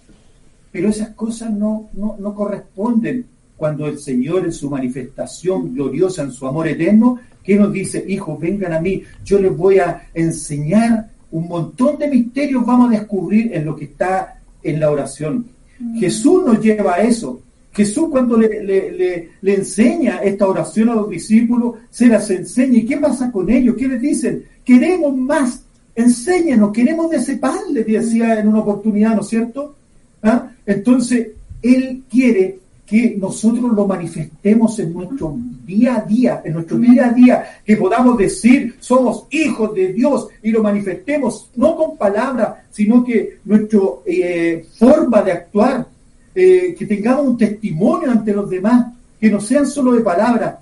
pero esas cosas no, no, no corresponden. Cuando el Señor, en su manifestación gloriosa, en su amor eterno, que nos dice, hijos, vengan a mí, yo les voy a enseñar un montón de misterios, vamos a descubrir en lo que está en la oración. Mm. Jesús nos lleva a eso. Jesús, cuando le, le, le, le enseña esta oración a los discípulos, se las enseña. ¿Y qué pasa con ellos? ¿Qué les dicen? Queremos más, enséñanos, queremos de ese pan, les decía en una oportunidad, ¿no es cierto? ¿Ah? Entonces, Él quiere que nosotros lo manifestemos en nuestro día a día, en nuestro día a día, que podamos decir, somos hijos de Dios, y lo manifestemos, no con palabras, sino que nuestra eh, forma de actuar, eh, que tengamos un testimonio ante los demás, que no sean solo de palabras.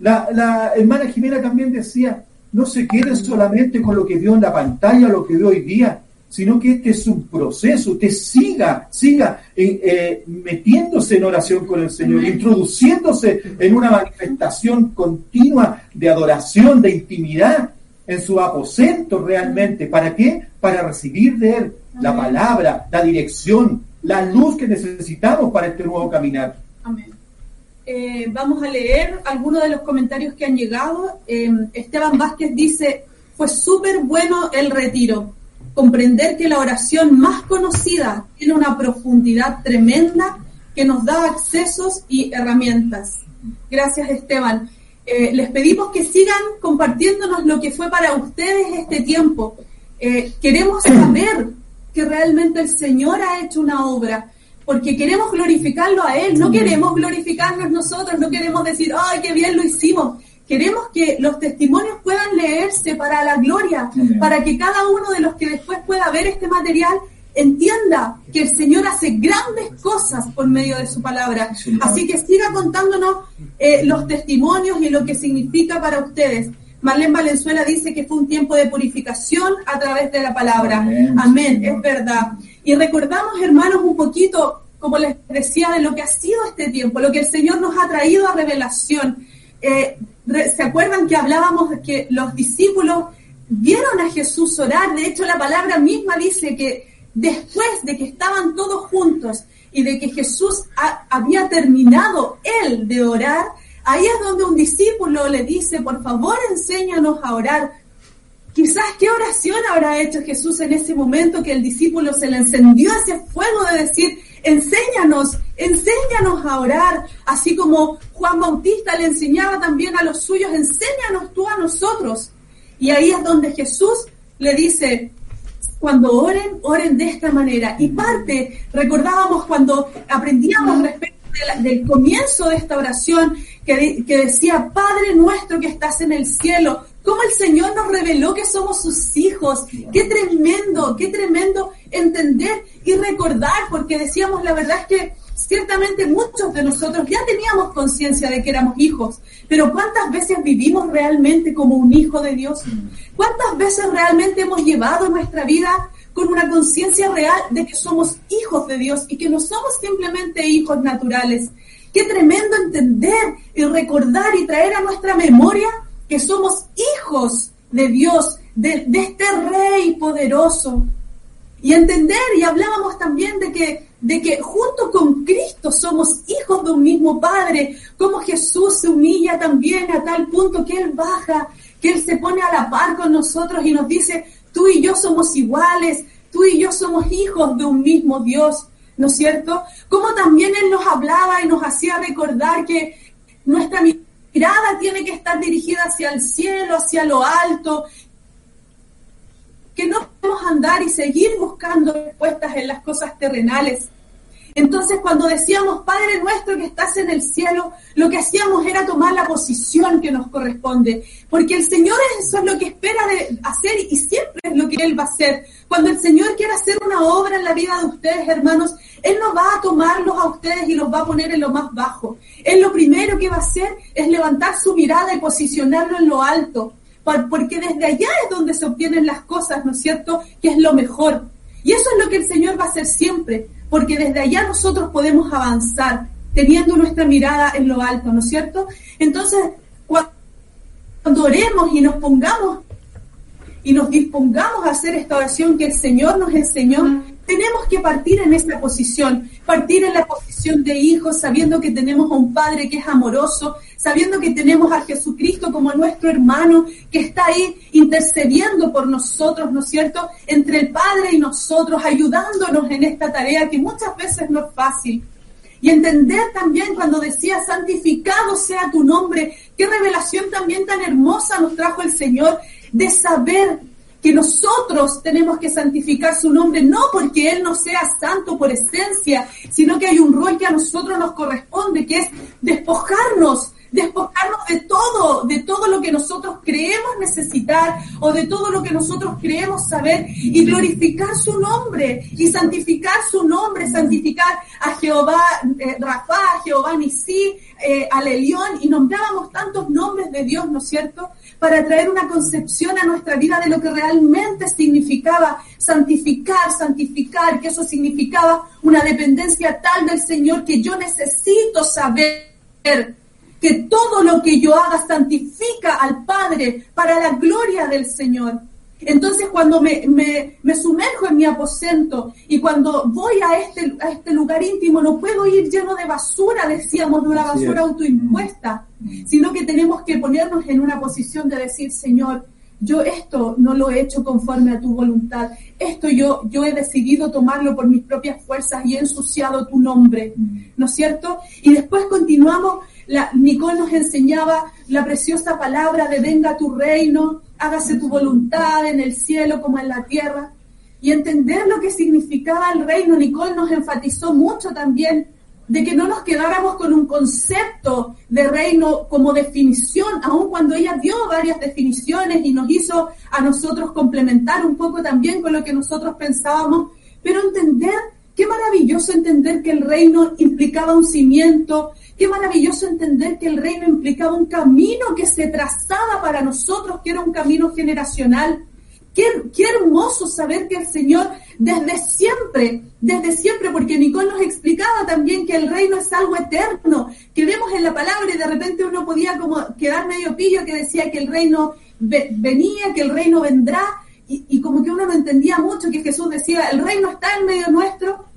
La, la hermana Jimena también decía, no se queden solamente con lo que vio en la pantalla, lo que vio hoy día, sino que este es un proceso. Usted siga, siga eh, eh, metiéndose en oración con el Señor, introduciéndose en una manifestación continua de adoración, de intimidad, en su aposento realmente. ¿Para qué? Para recibir de Él la palabra, la dirección, la luz que necesitamos para este nuevo caminar. Amén. Eh, vamos a leer algunos de los comentarios que han llegado. Eh, Esteban Vázquez dice, fue súper bueno el retiro. Comprender que la oración más conocida tiene una profundidad tremenda que nos da accesos y herramientas. Gracias, Esteban. Eh, les pedimos que sigan compartiéndonos lo que fue para ustedes este tiempo. Eh, queremos saber que realmente el Señor ha hecho una obra, porque queremos glorificarlo a Él. No queremos glorificarnos nosotros, no queremos decir, ¡ay, qué bien lo hicimos! Queremos que los testimonios puedan leerse para la gloria, amén, para que cada uno de los que después pueda ver este material entienda que el Señor hace grandes cosas por medio de su palabra. Así que siga contándonos eh, los testimonios y lo que significa para ustedes. Marlén Valenzuela dice que fue un tiempo de purificación a través de la palabra. Amén, amén, es verdad. Y recordamos, hermanos, un poquito, como les decía, de lo que ha sido este tiempo, lo que el Señor nos ha traído a revelación. Eh, ¿Se acuerdan que hablábamos de que los discípulos vieron a Jesús orar? De hecho, la palabra misma dice que después de que estaban todos juntos y de que Jesús a, había terminado él de orar, ahí es donde un discípulo le dice, por favor, enséñanos a orar. Quizás, ¿qué oración habrá hecho Jesús en ese momento que el discípulo se le encendió ese fuego de decir, enséñanos, enséñanos a orar, así como Juan Bautista le enseñaba también a los suyos, enséñanos tú a nosotros? Y ahí es donde Jesús le dice, cuando oren, oren de esta manera. Y parte, recordábamos cuando aprendíamos respecto de la, del comienzo de esta oración, que, de, que decía, Padre nuestro que estás en el cielo, cómo el Señor nos reveló que somos sus hijos. Qué tremendo, qué tremendo entender y recordar, porque decíamos, la verdad es que ciertamente muchos de nosotros ya teníamos conciencia de que éramos hijos, pero ¿cuántas veces vivimos realmente como un hijo de Dios? ¿Cuántas veces realmente hemos llevado nuestra vida con una conciencia real de que somos hijos de Dios y que no somos simplemente hijos naturales? Qué tremendo entender y recordar y traer a nuestra memoria que somos hijos de Dios, de, de este Rey poderoso. Y entender, y hablábamos también de que, de que junto con Cristo somos hijos de un mismo Padre, como Jesús se humilla también a tal punto que Él baja, que Él se pone a la par con nosotros y nos dice, tú y yo somos iguales, tú y yo somos hijos de un mismo Dios, ¿no es cierto? Como también Él nos hablaba y nos hacía recordar que nuestra mirada tiene que estar dirigida hacia el cielo, hacia lo alto, que no podemos andar y seguir buscando respuestas en las cosas terrenales. Entonces, cuando decíamos, Padre nuestro que estás en el cielo, lo que hacíamos era tomar la posición que nos corresponde, porque el Señor eso es lo que espera de hacer y siempre es lo que Él va a hacer. Cuando el Señor quiera hacer una obra en la vida de ustedes, hermanos, Él no va a tomarlos a ustedes y los va a poner en lo más bajo. Él lo primero que va a hacer es levantar su mirada y posicionarlo en lo alto, porque desde allá es donde se obtienen las cosas, ¿no es cierto?, que es lo mejor. Y eso es lo que el Señor va a hacer siempre, porque desde allá nosotros podemos avanzar, teniendo nuestra mirada en lo alto, ¿no es cierto? Entonces, cuando oremos y nos pongamos, y nos dispongamos a hacer esta oración que el Señor nos enseñó, tenemos que partir en esa posición, partir en la posición de hijos, sabiendo que tenemos a un Padre que es amoroso, sabiendo que tenemos a Jesucristo como nuestro hermano, que está ahí intercediendo por nosotros, ¿no es cierto?, entre el Padre y nosotros, ayudándonos en esta tarea que muchas veces no es fácil. Y entender también cuando decía, santificado sea tu nombre, qué revelación también tan hermosa nos trajo el Señor, de saber que nosotros tenemos que santificar su nombre, no porque Él no sea santo por esencia, sino que hay un rol que a nosotros nos corresponde, que es despojarnos, despojarnos de todo, de todo lo que nosotros creemos necesitar o de todo lo que nosotros creemos saber y glorificar su nombre y santificar su nombre, santificar a Jehová eh, Rafa, a Jehová Nisí, eh, al Elión, y nombrábamos tantos nombres de Dios, ¿no es cierto?, para traer una concepción a nuestra vida de lo que realmente significaba santificar, santificar, que eso significaba una dependencia tal del Señor que yo necesito saber que todo lo que yo haga santifica al Padre para la gloria del Señor. Entonces, cuando me, me, me sumerjo en mi aposento y cuando voy a este, a este lugar íntimo, no puedo ir lleno de basura, decíamos, de una basura autoimpuesta, sino que tenemos que ponernos en una posición de decir, Señor, yo esto no lo he hecho conforme a tu voluntad, esto yo, yo he decidido tomarlo por mis propias fuerzas y he ensuciado tu nombre, ¿no es cierto? Y después continuamos. La, Nicole nos enseñaba la preciosa palabra de venga tu reino, hágase tu voluntad en el cielo como en la tierra, y entender lo que significaba el reino. Nicole nos enfatizó mucho también de que no nos quedáramos con un concepto de reino como definición, aun cuando ella dio varias definiciones y nos hizo a nosotros complementar un poco también con lo que nosotros pensábamos, pero entender, qué maravilloso entender que el reino implicaba un cimiento. Qué maravilloso entender que el reino implicaba un camino que se trazaba para nosotros, que era un camino generacional. Qué, qué hermoso saber que el Señor desde siempre, desde siempre, porque Nicole nos explicaba también que el reino es algo eterno, que vemos en la palabra y de repente uno podía como quedar medio pillo, que decía que el reino ve, venía, que el reino vendrá, y, y como que uno no entendía mucho que Jesús decía, el reino está en medio nuestro.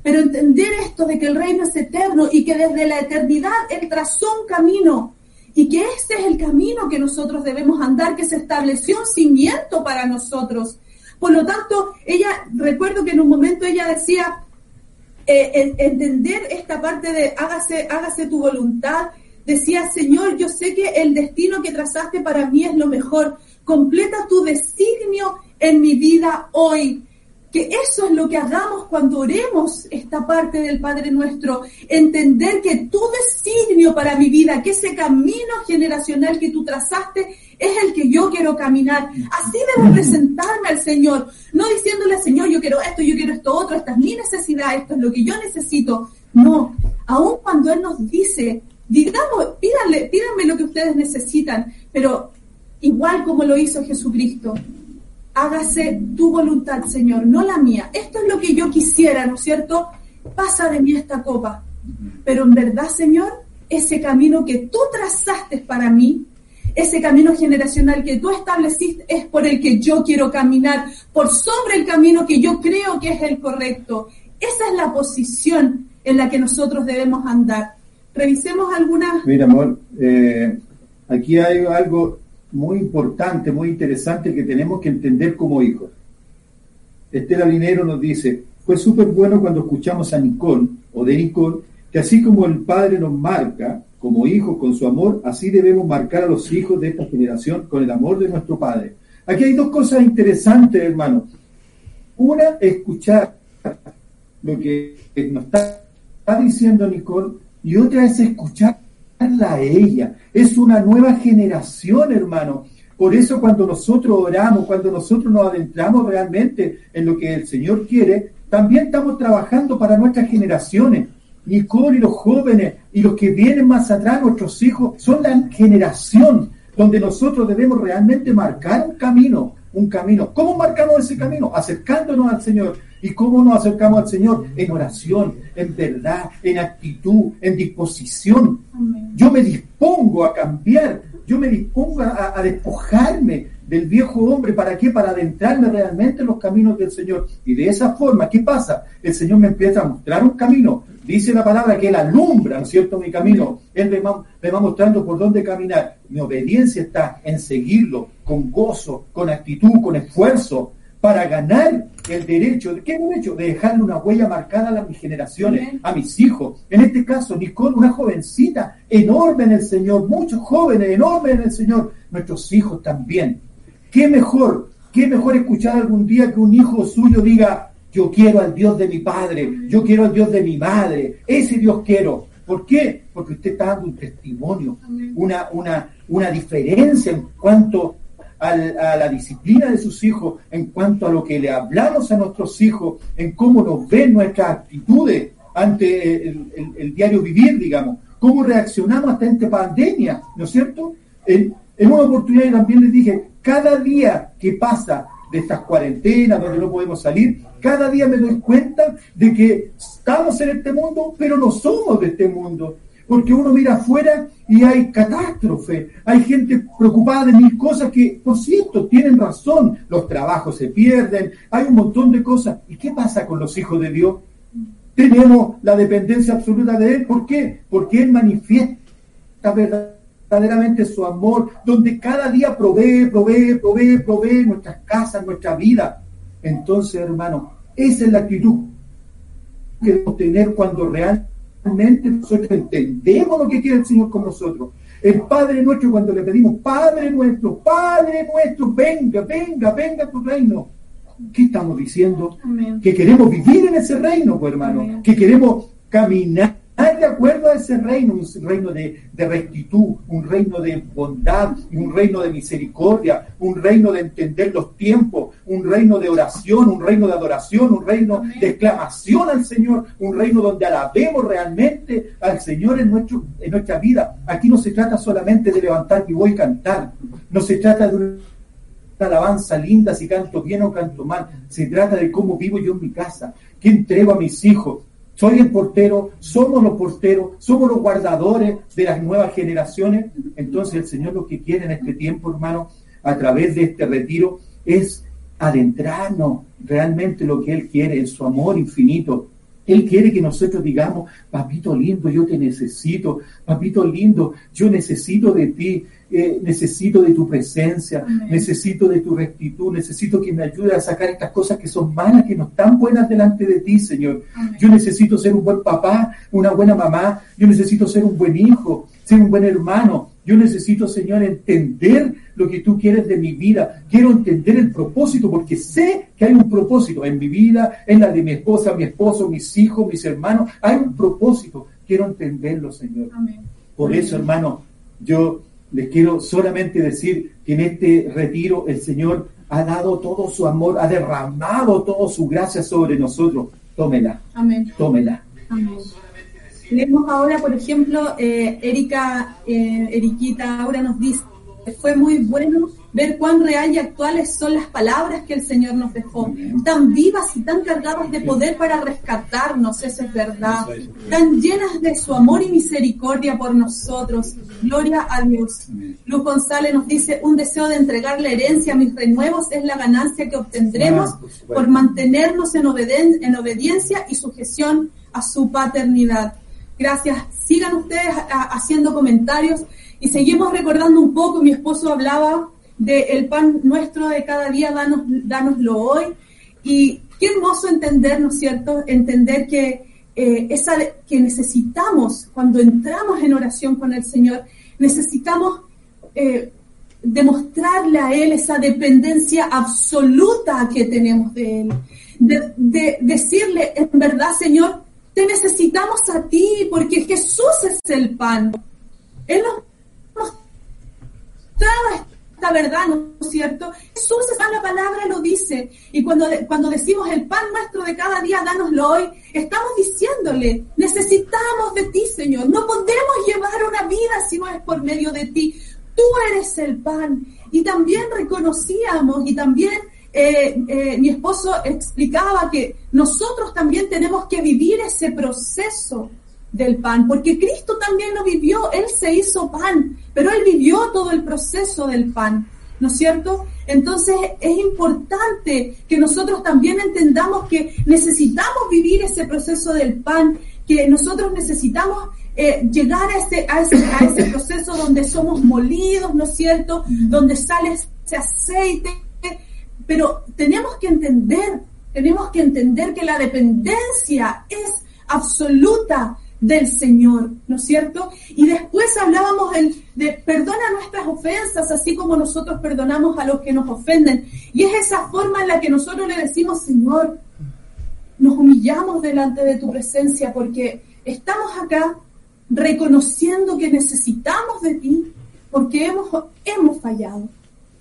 Pero entender esto de que el reino es eterno y que desde la eternidad Él trazó un camino y que este es el camino que nosotros debemos andar, que se estableció un cimiento para nosotros. Por lo tanto, ella, recuerdo que en un momento ella decía, eh, entender esta parte de hágase, hágase tu voluntad, decía, Señor, yo sé que el destino que trazaste para mí es lo mejor, completa tu designio en mi vida hoy. Que eso es lo que hagamos cuando oremos esta parte del Padre Nuestro, entender que tu designio para mi vida, que ese camino generacional que tú trazaste es el que yo quiero caminar. Así debo presentarme al Señor, no diciéndole, Señor, yo quiero esto, yo quiero esto otro, esta es mi necesidad, esto es lo que yo necesito. No, aun cuando Él nos dice, digamos, pídanle, pídanme lo que ustedes necesitan, pero igual como lo hizo Jesucristo, hágase tu voluntad, Señor, no la mía. Esto es lo que yo quisiera, ¿no es cierto? Pasa de mí esta copa. Pero en verdad, Señor, ese camino que tú trazaste para mí, ese camino generacional que tú estableciste, es por el que yo quiero caminar, por sobre el camino que yo creo que es el correcto. Esa es la posición en la que nosotros debemos andar. Revisemos algunas... Mira, amor, eh, aquí hay algo... muy importante, muy interesante, que tenemos que entender como hijos. Estela Linero nos dice, fue súper bueno cuando escuchamos a Nicole, o de Nicole, que así como el Padre nos marca como hijos con su amor, así debemos marcar a los hijos de esta generación con el amor de nuestro Padre. Aquí hay dos cosas interesantes, hermanos. Una, escuchar lo que nos está diciendo Nicole, y otra es escuchar a ella. Es una nueva generación, hermano. Por eso cuando nosotros oramos, cuando nosotros nos adentramos realmente en lo que el Señor quiere, también estamos trabajando para nuestras generaciones. Nicole y los jóvenes y los que vienen más atrás, nuestros hijos, son la generación donde nosotros debemos realmente marcar un camino, un camino. ¿Cómo marcamos ese camino? Acercándonos al Señor. ¿Y cómo nos acercamos al Señor? En oración, en verdad, en actitud, en disposición. Amén. Yo me dispongo a cambiar, yo me dispongo a, a despojarme del viejo hombre. ¿Para qué? Para adentrarme realmente en los caminos del Señor. Y de esa forma, ¿qué pasa? El Señor me empieza a mostrar un camino. Dice la palabra que Él alumbra, ¿no es cierto?, mi camino. Él me va, me va mostrando por dónde caminar. Mi obediencia está en seguirlo con gozo, con actitud, con esfuerzo, para ganar el derecho, ¿qué derecho? De dejarle una huella marcada a las, mis generaciones, a mis hijos. En este caso, Nicole, una jovencita enorme en el Señor, muchos jóvenes enormes en el Señor, nuestros hijos también. ¿Qué mejor ¿Qué mejor escuchar algún día que un hijo suyo diga: yo quiero al Dios de mi padre, yo quiero al Dios de mi madre, ese Dios quiero? ¿Por qué? Porque usted está dando un testimonio, una, una, una diferencia en cuanto al, a la disciplina de sus hijos, en cuanto a lo que le hablamos a nuestros hijos, en cómo nos ven nuestras actitudes ante el, el, el diario vivir, digamos, cómo reaccionamos hasta ante pandemia, ¿no es cierto? En, en una oportunidad también les dije, cada día que pasa de estas cuarentenas donde no podemos salir, cada día me doy cuenta de que estamos en este mundo, pero no somos de este mundo, porque uno mira afuera y hay catástrofe, hay gente preocupada de mil cosas que, por cierto, tienen razón, los trabajos se pierden, hay un montón de cosas. ¿Y qué pasa con los hijos de Dios? Tenemos la dependencia absoluta de Él. ¿Por qué? Porque Él manifiesta verdad verdaderamente su amor, donde cada día provee, provee, provee, provee nuestras casas, nuestra vida. Entonces, hermano, esa es la actitud que debemos tener cuando realmente nosotros entendemos lo que quiere el Señor con nosotros. El Padre nuestro, cuando le pedimos: Padre nuestro, Padre nuestro, venga, venga, venga tu reino. ¿Qué estamos diciendo? Amén. Que queremos vivir en ese reino, pues, hermano. Amén. Que queremos caminar de acuerdo a ese reino, un reino de, de rectitud, un reino de bondad, un reino de misericordia, un reino de entender los tiempos, un reino de oración, un reino de adoración, un reino de exclamación al Señor, un reino donde alabemos realmente al Señor en, nuestro, en nuestra vida. Aquí no se trata solamente de levantar mi voz y cantar, no se trata de una alabanza linda, si canto bien o canto mal, se trata de cómo vivo yo en mi casa, qué entrego a mis hijos. Soy el portero, somos los porteros, somos los guardadores de las nuevas generaciones. Entonces el Señor lo que quiere en este tiempo, hermano, a través de este retiro, es adentrarnos realmente lo que Él quiere, en su amor infinito. Él quiere que nosotros digamos: papito lindo, yo te necesito, papito lindo, yo necesito de ti, eh, necesito de tu presencia, amén, necesito de tu rectitud, necesito que me ayudes a sacar estas cosas que son malas, que no están buenas delante de ti, Señor. Amén. Yo necesito ser un buen papá, una buena mamá, yo necesito ser un buen hijo, ser un buen hermano, yo necesito, Señor, entender lo que tú quieres de mi vida. Quiero entender el propósito, porque sé que hay un propósito en mi vida, en la de mi esposa, mi esposo, mis hijos, mis hermanos. Hay un propósito. Quiero entenderlo, Señor. Amén. Por Amén. Eso, hermano, yo les quiero solamente decir que en este retiro el Señor ha dado todo su amor, ha derramado toda su gracia sobre nosotros. Tómela. Amén. Tómela. Amén. Leemos ahora, por ejemplo, eh, Erika, eh, Eriquita ahora nos dice: fue muy bueno ver cuán real y actuales son las palabras que el Señor nos dejó, tan vivas y tan cargadas de poder para rescatarnos, eso es verdad, tan llenas de su amor y misericordia por nosotros, gloria a Dios. Luz González nos dice: un deseo de entregar la herencia a mis renuevos es la ganancia que obtendremos por mantenernos en, obedien- en obediencia y sujeción a su paternidad. Gracias, sigan ustedes a- haciendo comentarios. Y seguimos recordando un poco, mi esposo hablaba de el pan nuestro de cada día, danos, danoslo hoy. Y qué hermoso entender, ¿no es cierto?, entender que, eh, esa, que necesitamos, cuando entramos en oración con el Señor, necesitamos eh, demostrarle a Él esa dependencia absoluta que tenemos de Él. De, de decirle: en verdad, Señor, te necesitamos a ti, porque Jesús es el pan. Él nos toda esta verdad, ¿no es cierto? Jesús, la palabra lo dice. Y cuando, cuando decimos el pan nuestro de cada día, dánoslo hoy, estamos diciéndole: necesitamos de ti, Señor. No podemos llevar una vida si no es por medio de ti. Tú eres el pan. Y también reconocíamos, y también eh, eh, mi esposo explicaba que nosotros también tenemos que vivir ese proceso del pan, porque Cristo también lo vivió. Él se hizo pan, pero Él vivió todo el proceso del pan, ¿no es cierto? Entonces es importante que nosotros también entendamos que necesitamos vivir ese proceso del pan, que nosotros necesitamos eh, llegar a ese, a, ese, a ese proceso donde somos molidos, ¿no es cierto?, donde sale ese aceite. Pero tenemos que entender, tenemos que entender que la dependencia es absoluta del Señor, ¿no es cierto? Y después hablábamos de, de perdona nuestras ofensas, así como nosotros perdonamos a los que nos ofenden. Y es esa forma en la que nosotros le decimos, Señor, nos humillamos delante de tu presencia porque estamos acá reconociendo que necesitamos de ti porque hemos, hemos fallado.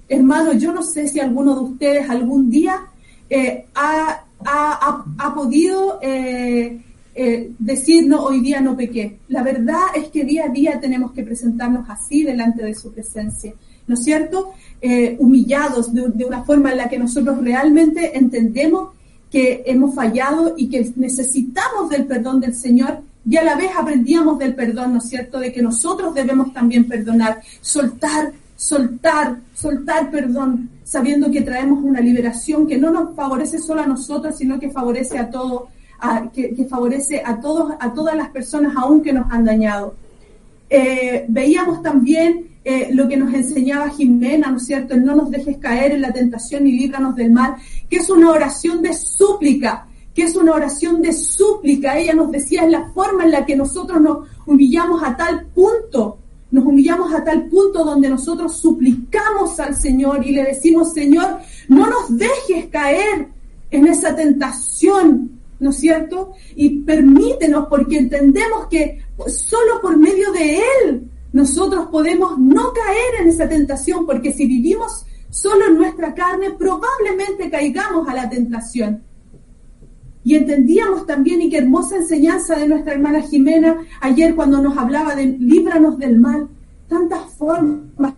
Hermano, yo no sé si alguno de ustedes algún día eh, ha, ha, ha podido eh, eh, decir, no, hoy día no pequé. La verdad es que día a día tenemos que presentarnos así delante de su presencia, ¿no es cierto? Eh, humillados de, de una forma en la que nosotros realmente entendemos que hemos fallado y que necesitamos del perdón del Señor, y a la vez aprendíamos del perdón, ¿no es cierto?, de que nosotros debemos también perdonar, soltar, soltar, soltar perdón, sabiendo que traemos una liberación que no nos favorece solo a nosotros, sino que favorece a todos, a, que, que favorece a todos, a todas las personas aún que nos han dañado. Eh, veíamos también eh, lo que nos enseñaba Jimena, ¿no es cierto?, el no nos dejes caer en la tentación y líbranos del mal, que es una oración de súplica, que es una oración de súplica. Ella nos decía, es la forma en la que nosotros nos humillamos a tal punto, nos humillamos a tal punto donde nosotros suplicamos al Señor y le decimos, Señor, no nos dejes caer en esa tentación, ¿no es cierto? Y permítenos, porque entendemos que solo por medio de Él nosotros podemos no caer en esa tentación, porque si vivimos solo en nuestra carne, probablemente caigamos a la tentación. Y entendíamos también, y qué hermosa enseñanza de nuestra hermana Jimena ayer cuando nos hablaba de líbranos del mal, tantas formas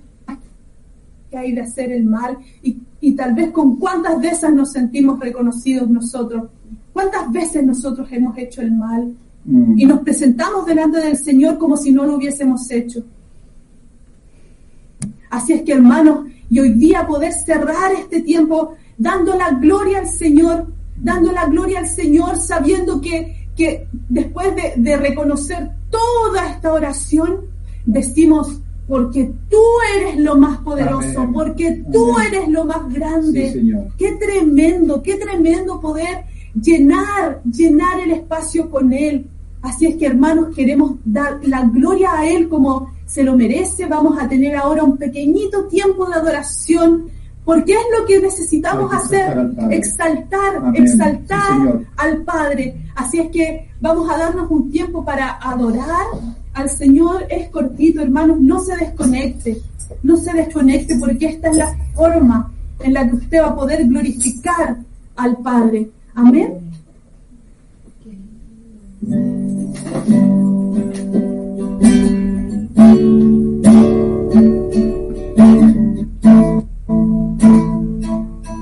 que hay de hacer el mal, y, y tal vez con cuántas de esas nos sentimos reconocidos nosotros. ¿Cuántas veces nosotros hemos hecho el mal? Mm. Y nos presentamos delante del Señor como si no lo hubiésemos hecho. Así es que, hermanos, y hoy día poder cerrar este tiempo dando la gloria al Señor, dando la gloria al Señor, sabiendo que, que después de, de reconocer toda esta oración, decimos, porque tú eres lo más poderoso, amén, porque tú amén, eres lo más grande. Sí, Señor. Qué tremendo, qué tremendo poder llenar, llenar el espacio con Él. Así es que, hermanos, queremos dar la gloria a Él como se lo merece. Vamos a tener ahora un pequeñito tiempo de adoración, porque es lo que necesitamos hacer, exaltar, amén, exaltar sí, al Padre. Así es que vamos a darnos un tiempo para adorar al Señor. Es cortito, hermanos, no se desconecte, no se desconecte, porque esta es la forma en la que usted va a poder glorificar al Padre. Amén. Justicia, Rey de verdad, Rey de salvación,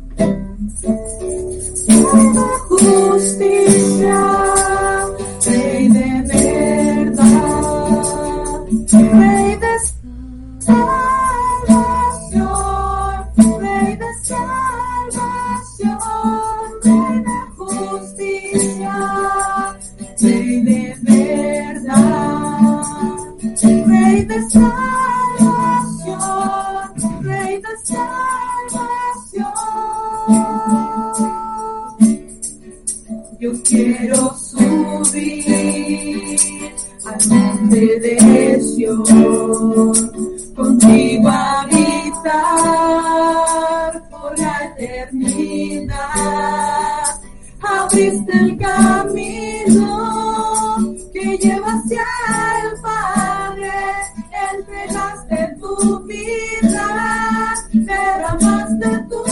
Rey de salvación, Rey de justicia, Rey de verdad, Rey de salvación, Rey de salvación. Yo quiero subir al monte de Sion, contigo habitar por la eternidad. Abriste el camino que lleva hacia el Padre, entregaste tu vida, derramaste tu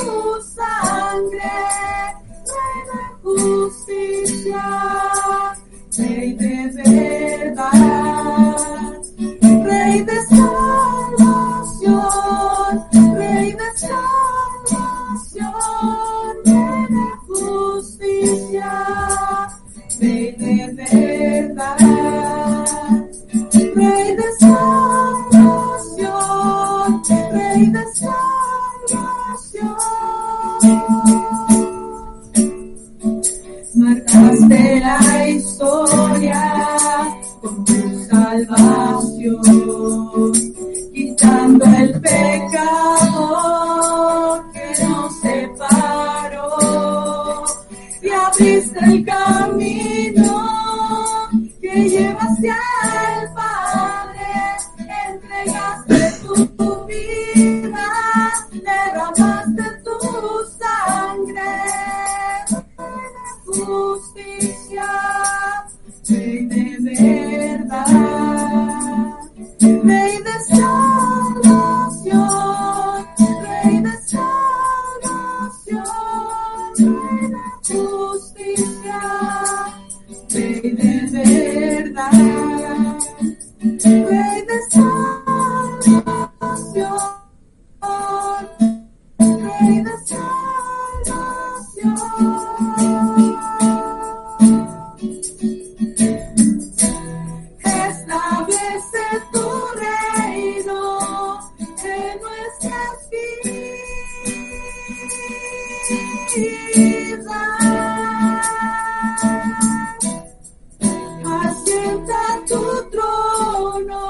sangre. Justicia, Rey de verdad, Rey de salvación, Rey de salvación, Rey de justicia, Rey de verdad, Rey de salvación, Rey de salvación. Marcaste la historia con tu salvación, quitando el pecado que nos separó, y abriste el camino que lleva hacia el Padre. Rey de salvación, Rey de salvación, Rey de justicia, Rey de verdad, Rey de salvación, Rey de salvación. Establece tu reino en nuestras vidas. Asienta tu trono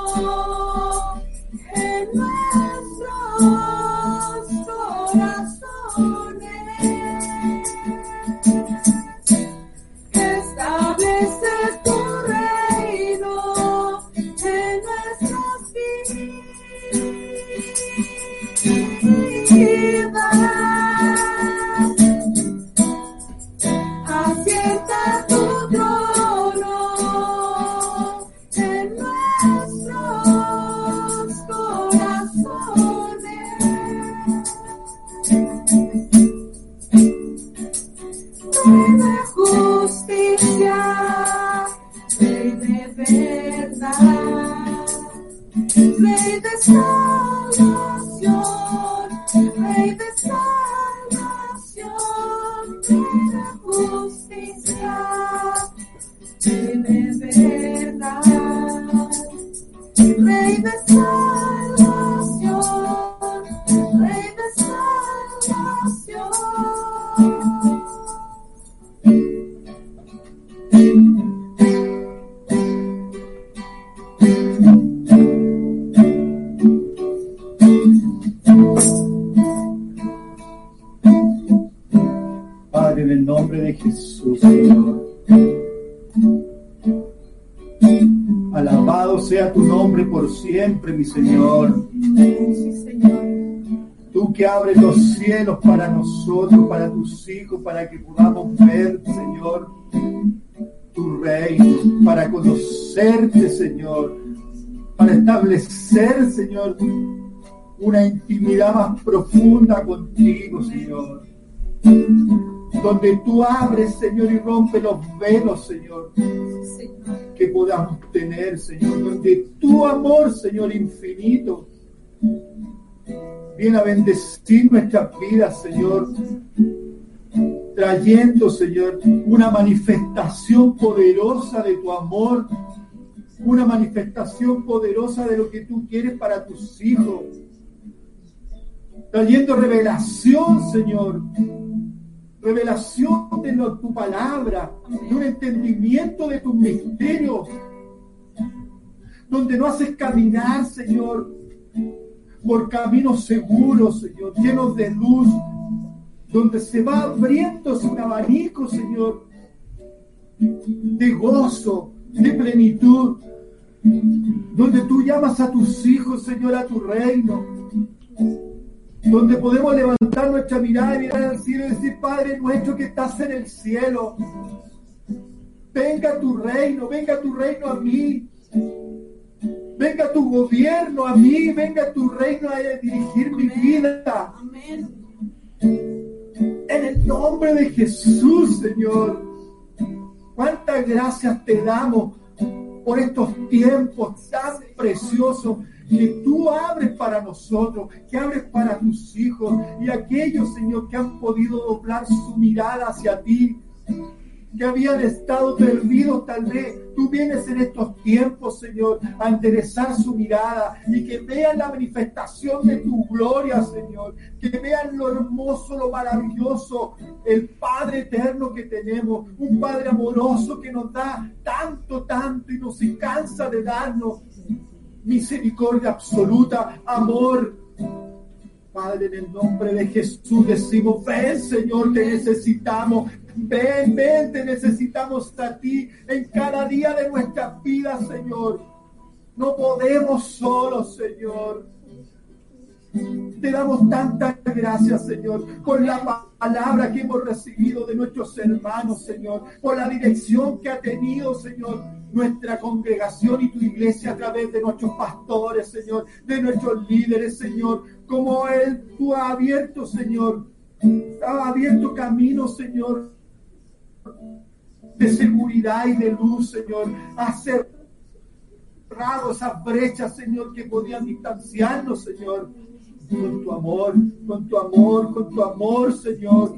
en nuestros corazones. Establece tu reino en nuestras vidas. Asienta tu trono en nuestros corazones. Rey de salvación, Rey de salvación, Rey de justicia, Rey de verdad, Rey de salvación, Rey de salvación. En el nombre de Jesús, Señor. Alabado sea tu nombre por siempre, mi Señor. Sí, Señor. Tú que abres los cielos para nosotros, para tus hijos, para que podamos ver, Señor, tu reino, para conocerte, Señor, para establecer, Señor, una intimidad más profunda contigo, Señor. Donde tú abres, Señor, y rompes los velos, Señor, que podamos tener, Señor, donde tu amor, Señor, infinito, viene a bendecir nuestras vidas, Señor, trayendo, Señor, una manifestación poderosa de tu amor, una manifestación poderosa de lo que tú quieres para tus hijos, trayendo revelación, Señor, revelación de lo, tu palabra, de un entendimiento de tus misterios, donde no haces caminar, Señor, por caminos seguros, Señor, llenos de luz, donde se va abriendo un abanico, Señor, de gozo, de plenitud, donde tú llamas a tus hijos, Señor, a tu reino, donde podemos levantar nuestra mirada y mirar al cielo y decir: Padre nuestro que estás en el cielo, venga tu reino, venga tu reino a mí, venga tu gobierno a mí, venga tu reino a dirigir mi vida. Amén. En el nombre de Jesús, Señor, cuántas gracias te damos por estos tiempos tan preciosos que tú abres para nosotros, que abres para tus hijos y aquellos, Señor, que han podido doblar su mirada hacia ti, que habían estado perdidos tal vez. Tú vienes en estos tiempos, Señor, a enderezar su mirada y que vean la manifestación de tu gloria, Señor, que vean lo hermoso, lo maravilloso, el Padre eterno que tenemos, un Padre amoroso que nos da tanto, tanto y no se cansa de darnos misericordia absoluta, amor. Padre, en el nombre de Jesús decimos: ven, Señor, te necesitamos, ven, ven, te necesitamos a ti en cada día de nuestras vidas, Señor. No podemos solos, Señor. Te damos tantas gracias, Señor, por la palabra que hemos recibido de nuestros hermanos, Señor, por la dirección que ha tenido, Señor, nuestra congregación y tu iglesia a través de nuestros pastores, Señor, de nuestros líderes, Señor, como Él, tú has abierto, Señor, has abierto camino, Señor, de seguridad y de luz, Señor, a ser esas brechas, Señor, que podían distanciarnos, Señor, con tu amor, con tu amor, con tu amor, Señor.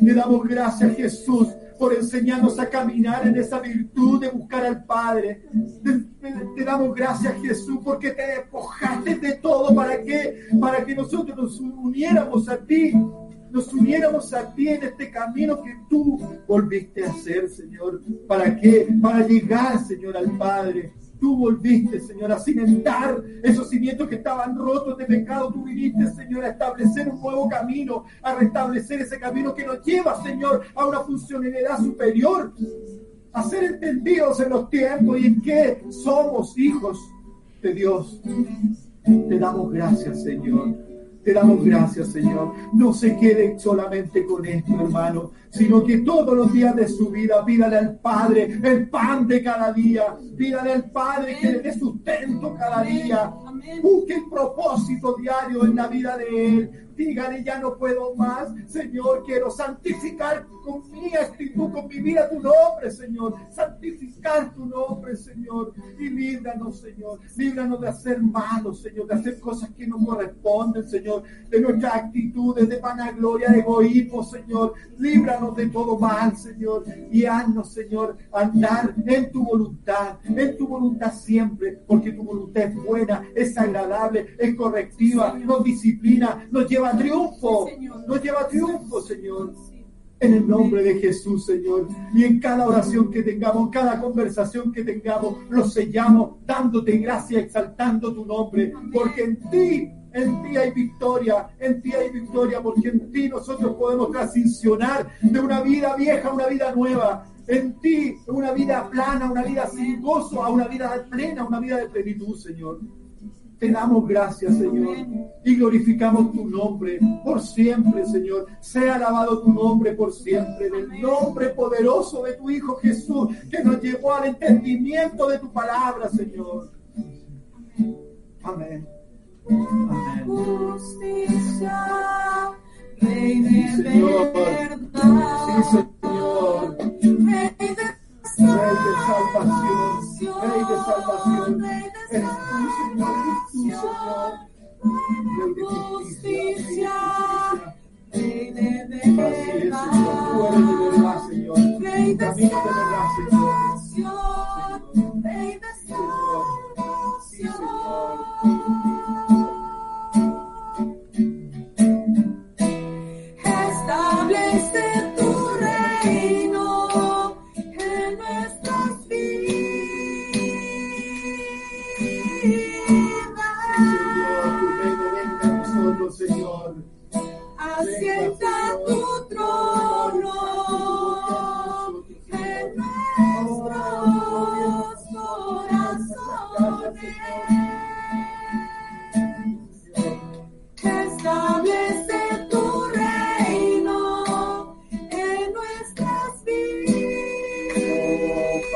Le damos gracias, Jesús, por enseñarnos a caminar en esa virtud de buscar al Padre. Te damos gracias, Jesús, porque te despojaste de todo para que, para que nosotros nos uniéramos a ti, nos uniéramos a ti en este camino que tú volviste a hacer, Señor. ¿Para qué? Para llegar, Señor, al Padre. Tú volviste, Señor, a cimentar esos cimientos que estaban rotos de pecado. Tú viniste, Señor, a establecer un nuevo camino, a restablecer ese camino que nos lleva, Señor, a una funcionalidad superior, a ser entendidos en los tiempos y en que somos hijos de Dios. Te damos gracias, Señor. Te damos gracias, Señor. No se quede solamente con esto, hermano, sino que todos los días de su vida, pídale al Padre el pan de cada día. Pídale al Padre Amén. Que le dé sustento cada Amén. Día. Amén. Busque el propósito diario en la vida de Él. Dígale, ya no puedo más, Señor, quiero santificar con mi actitud, con mi vida tu nombre, Señor. Santificar tu nombre, Señor. Y líbranos, Señor. Líbranos de hacer malos, Señor, de hacer cosas que no corresponden, Señor. De nuestras actitudes de vanagloria, de egoísmo, Señor. Líbranos de todo mal, Señor. Y haznos, Señor, andar en tu voluntad, en tu voluntad siempre, porque tu voluntad es buena, es agradable, es correctiva, nos disciplina, nos lleva a triunfo, nos lleva a triunfo, Señor, en el nombre de Jesús, Señor. Y en cada oración que tengamos, en cada conversación que tengamos, lo sellamos dándote gracias, exaltando tu nombre, porque en ti, en ti hay victoria, en ti hay victoria, porque en ti nosotros podemos transicionar de una vida vieja a una vida nueva. En ti, una vida plana, una vida sin gozo, a una vida plena, una vida de plenitud, Señor. Te damos gracias, Señor, y glorificamos tu nombre por siempre, Señor. Sea alabado tu nombre por siempre, en el nombre poderoso de tu Hijo Jesús, que nos llevó al entendimiento de tu palabra, Señor. Amén. Amén. Justicia, Rey de verdad. Sí, Señor. Rey de salvación. Rey de salvación. Eres tú, Señor. Eres tú, Señor. Rey de justicia. Rey de verdad. Tú eres de verdad, Señor. Rey de salvación. Rey de salvación. Señor, asienta tu trono en nuestros corazones, establece tu reino en nuestras vidas.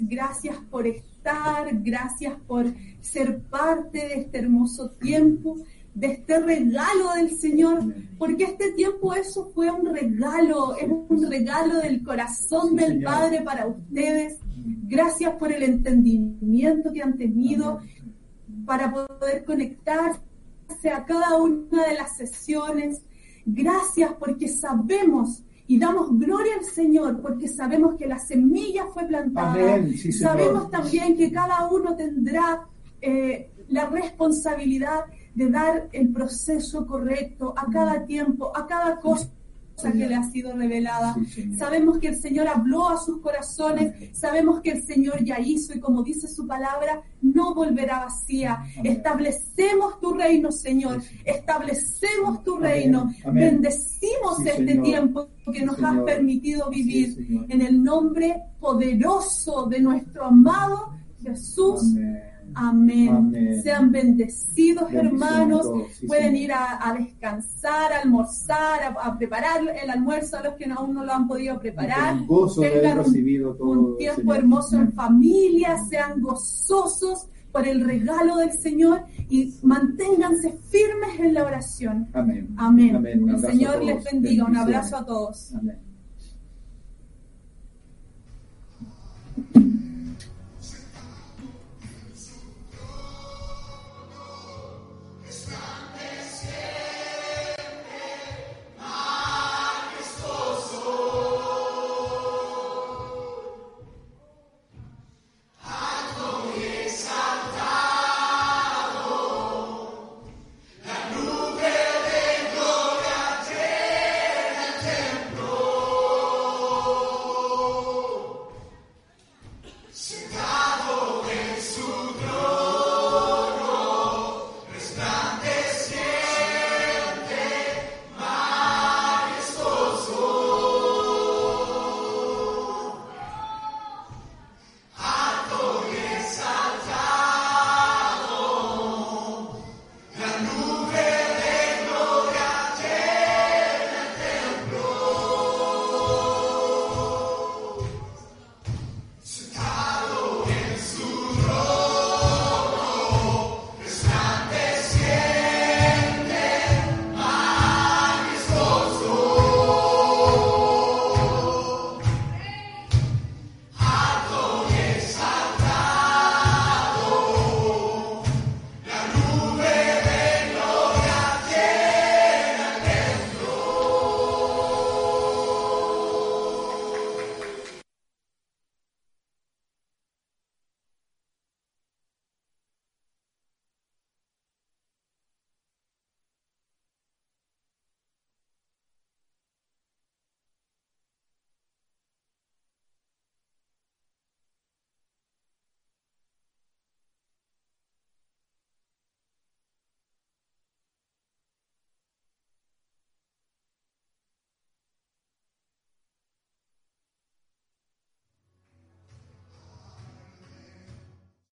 Gracias por estar, gracias por ser parte de este hermoso tiempo, de este regalo del Señor, porque este tiempo eso fue un regalo, es un regalo del corazón del Padre para ustedes. Gracias por el entendimiento que han tenido para poder conectarse a cada una de las sesiones. Gracias porque sabemos y damos gloria al Señor, porque sabemos que la semilla fue plantada. Amén, sí, Señor. Sabemos también que cada uno tendrá eh, la responsabilidad de dar el proceso correcto a cada tiempo, a cada cosa que le ha sido revelada. Sí, sabemos que el Señor habló a sus corazones, sabemos que el Señor ya hizo, y como dice su palabra, no volverá vacía. Amén. Establecemos tu reino, Señor, establecemos tu Amén. reino. Amén. Bendecimos sí, este Señor. tiempo que sí, nos Señor. has permitido vivir, sí, en el nombre poderoso de nuestro amado Jesús. Amén. Amén. Amén. Sean bendecidos, bendición, hermanos. Sí, pueden sí. ir a, a descansar, a almorzar, a, a preparar el almuerzo a los que aún no lo han podido preparar. Con gozo de haber recibido todo, un tiempo Señor. hermoso Amén. en familia. Sean gozosos por el regalo del Señor y manténganse firmes en la oración. Amén. Amén. Amén. El Señor les bendiga. Un abrazo a todos. Amén.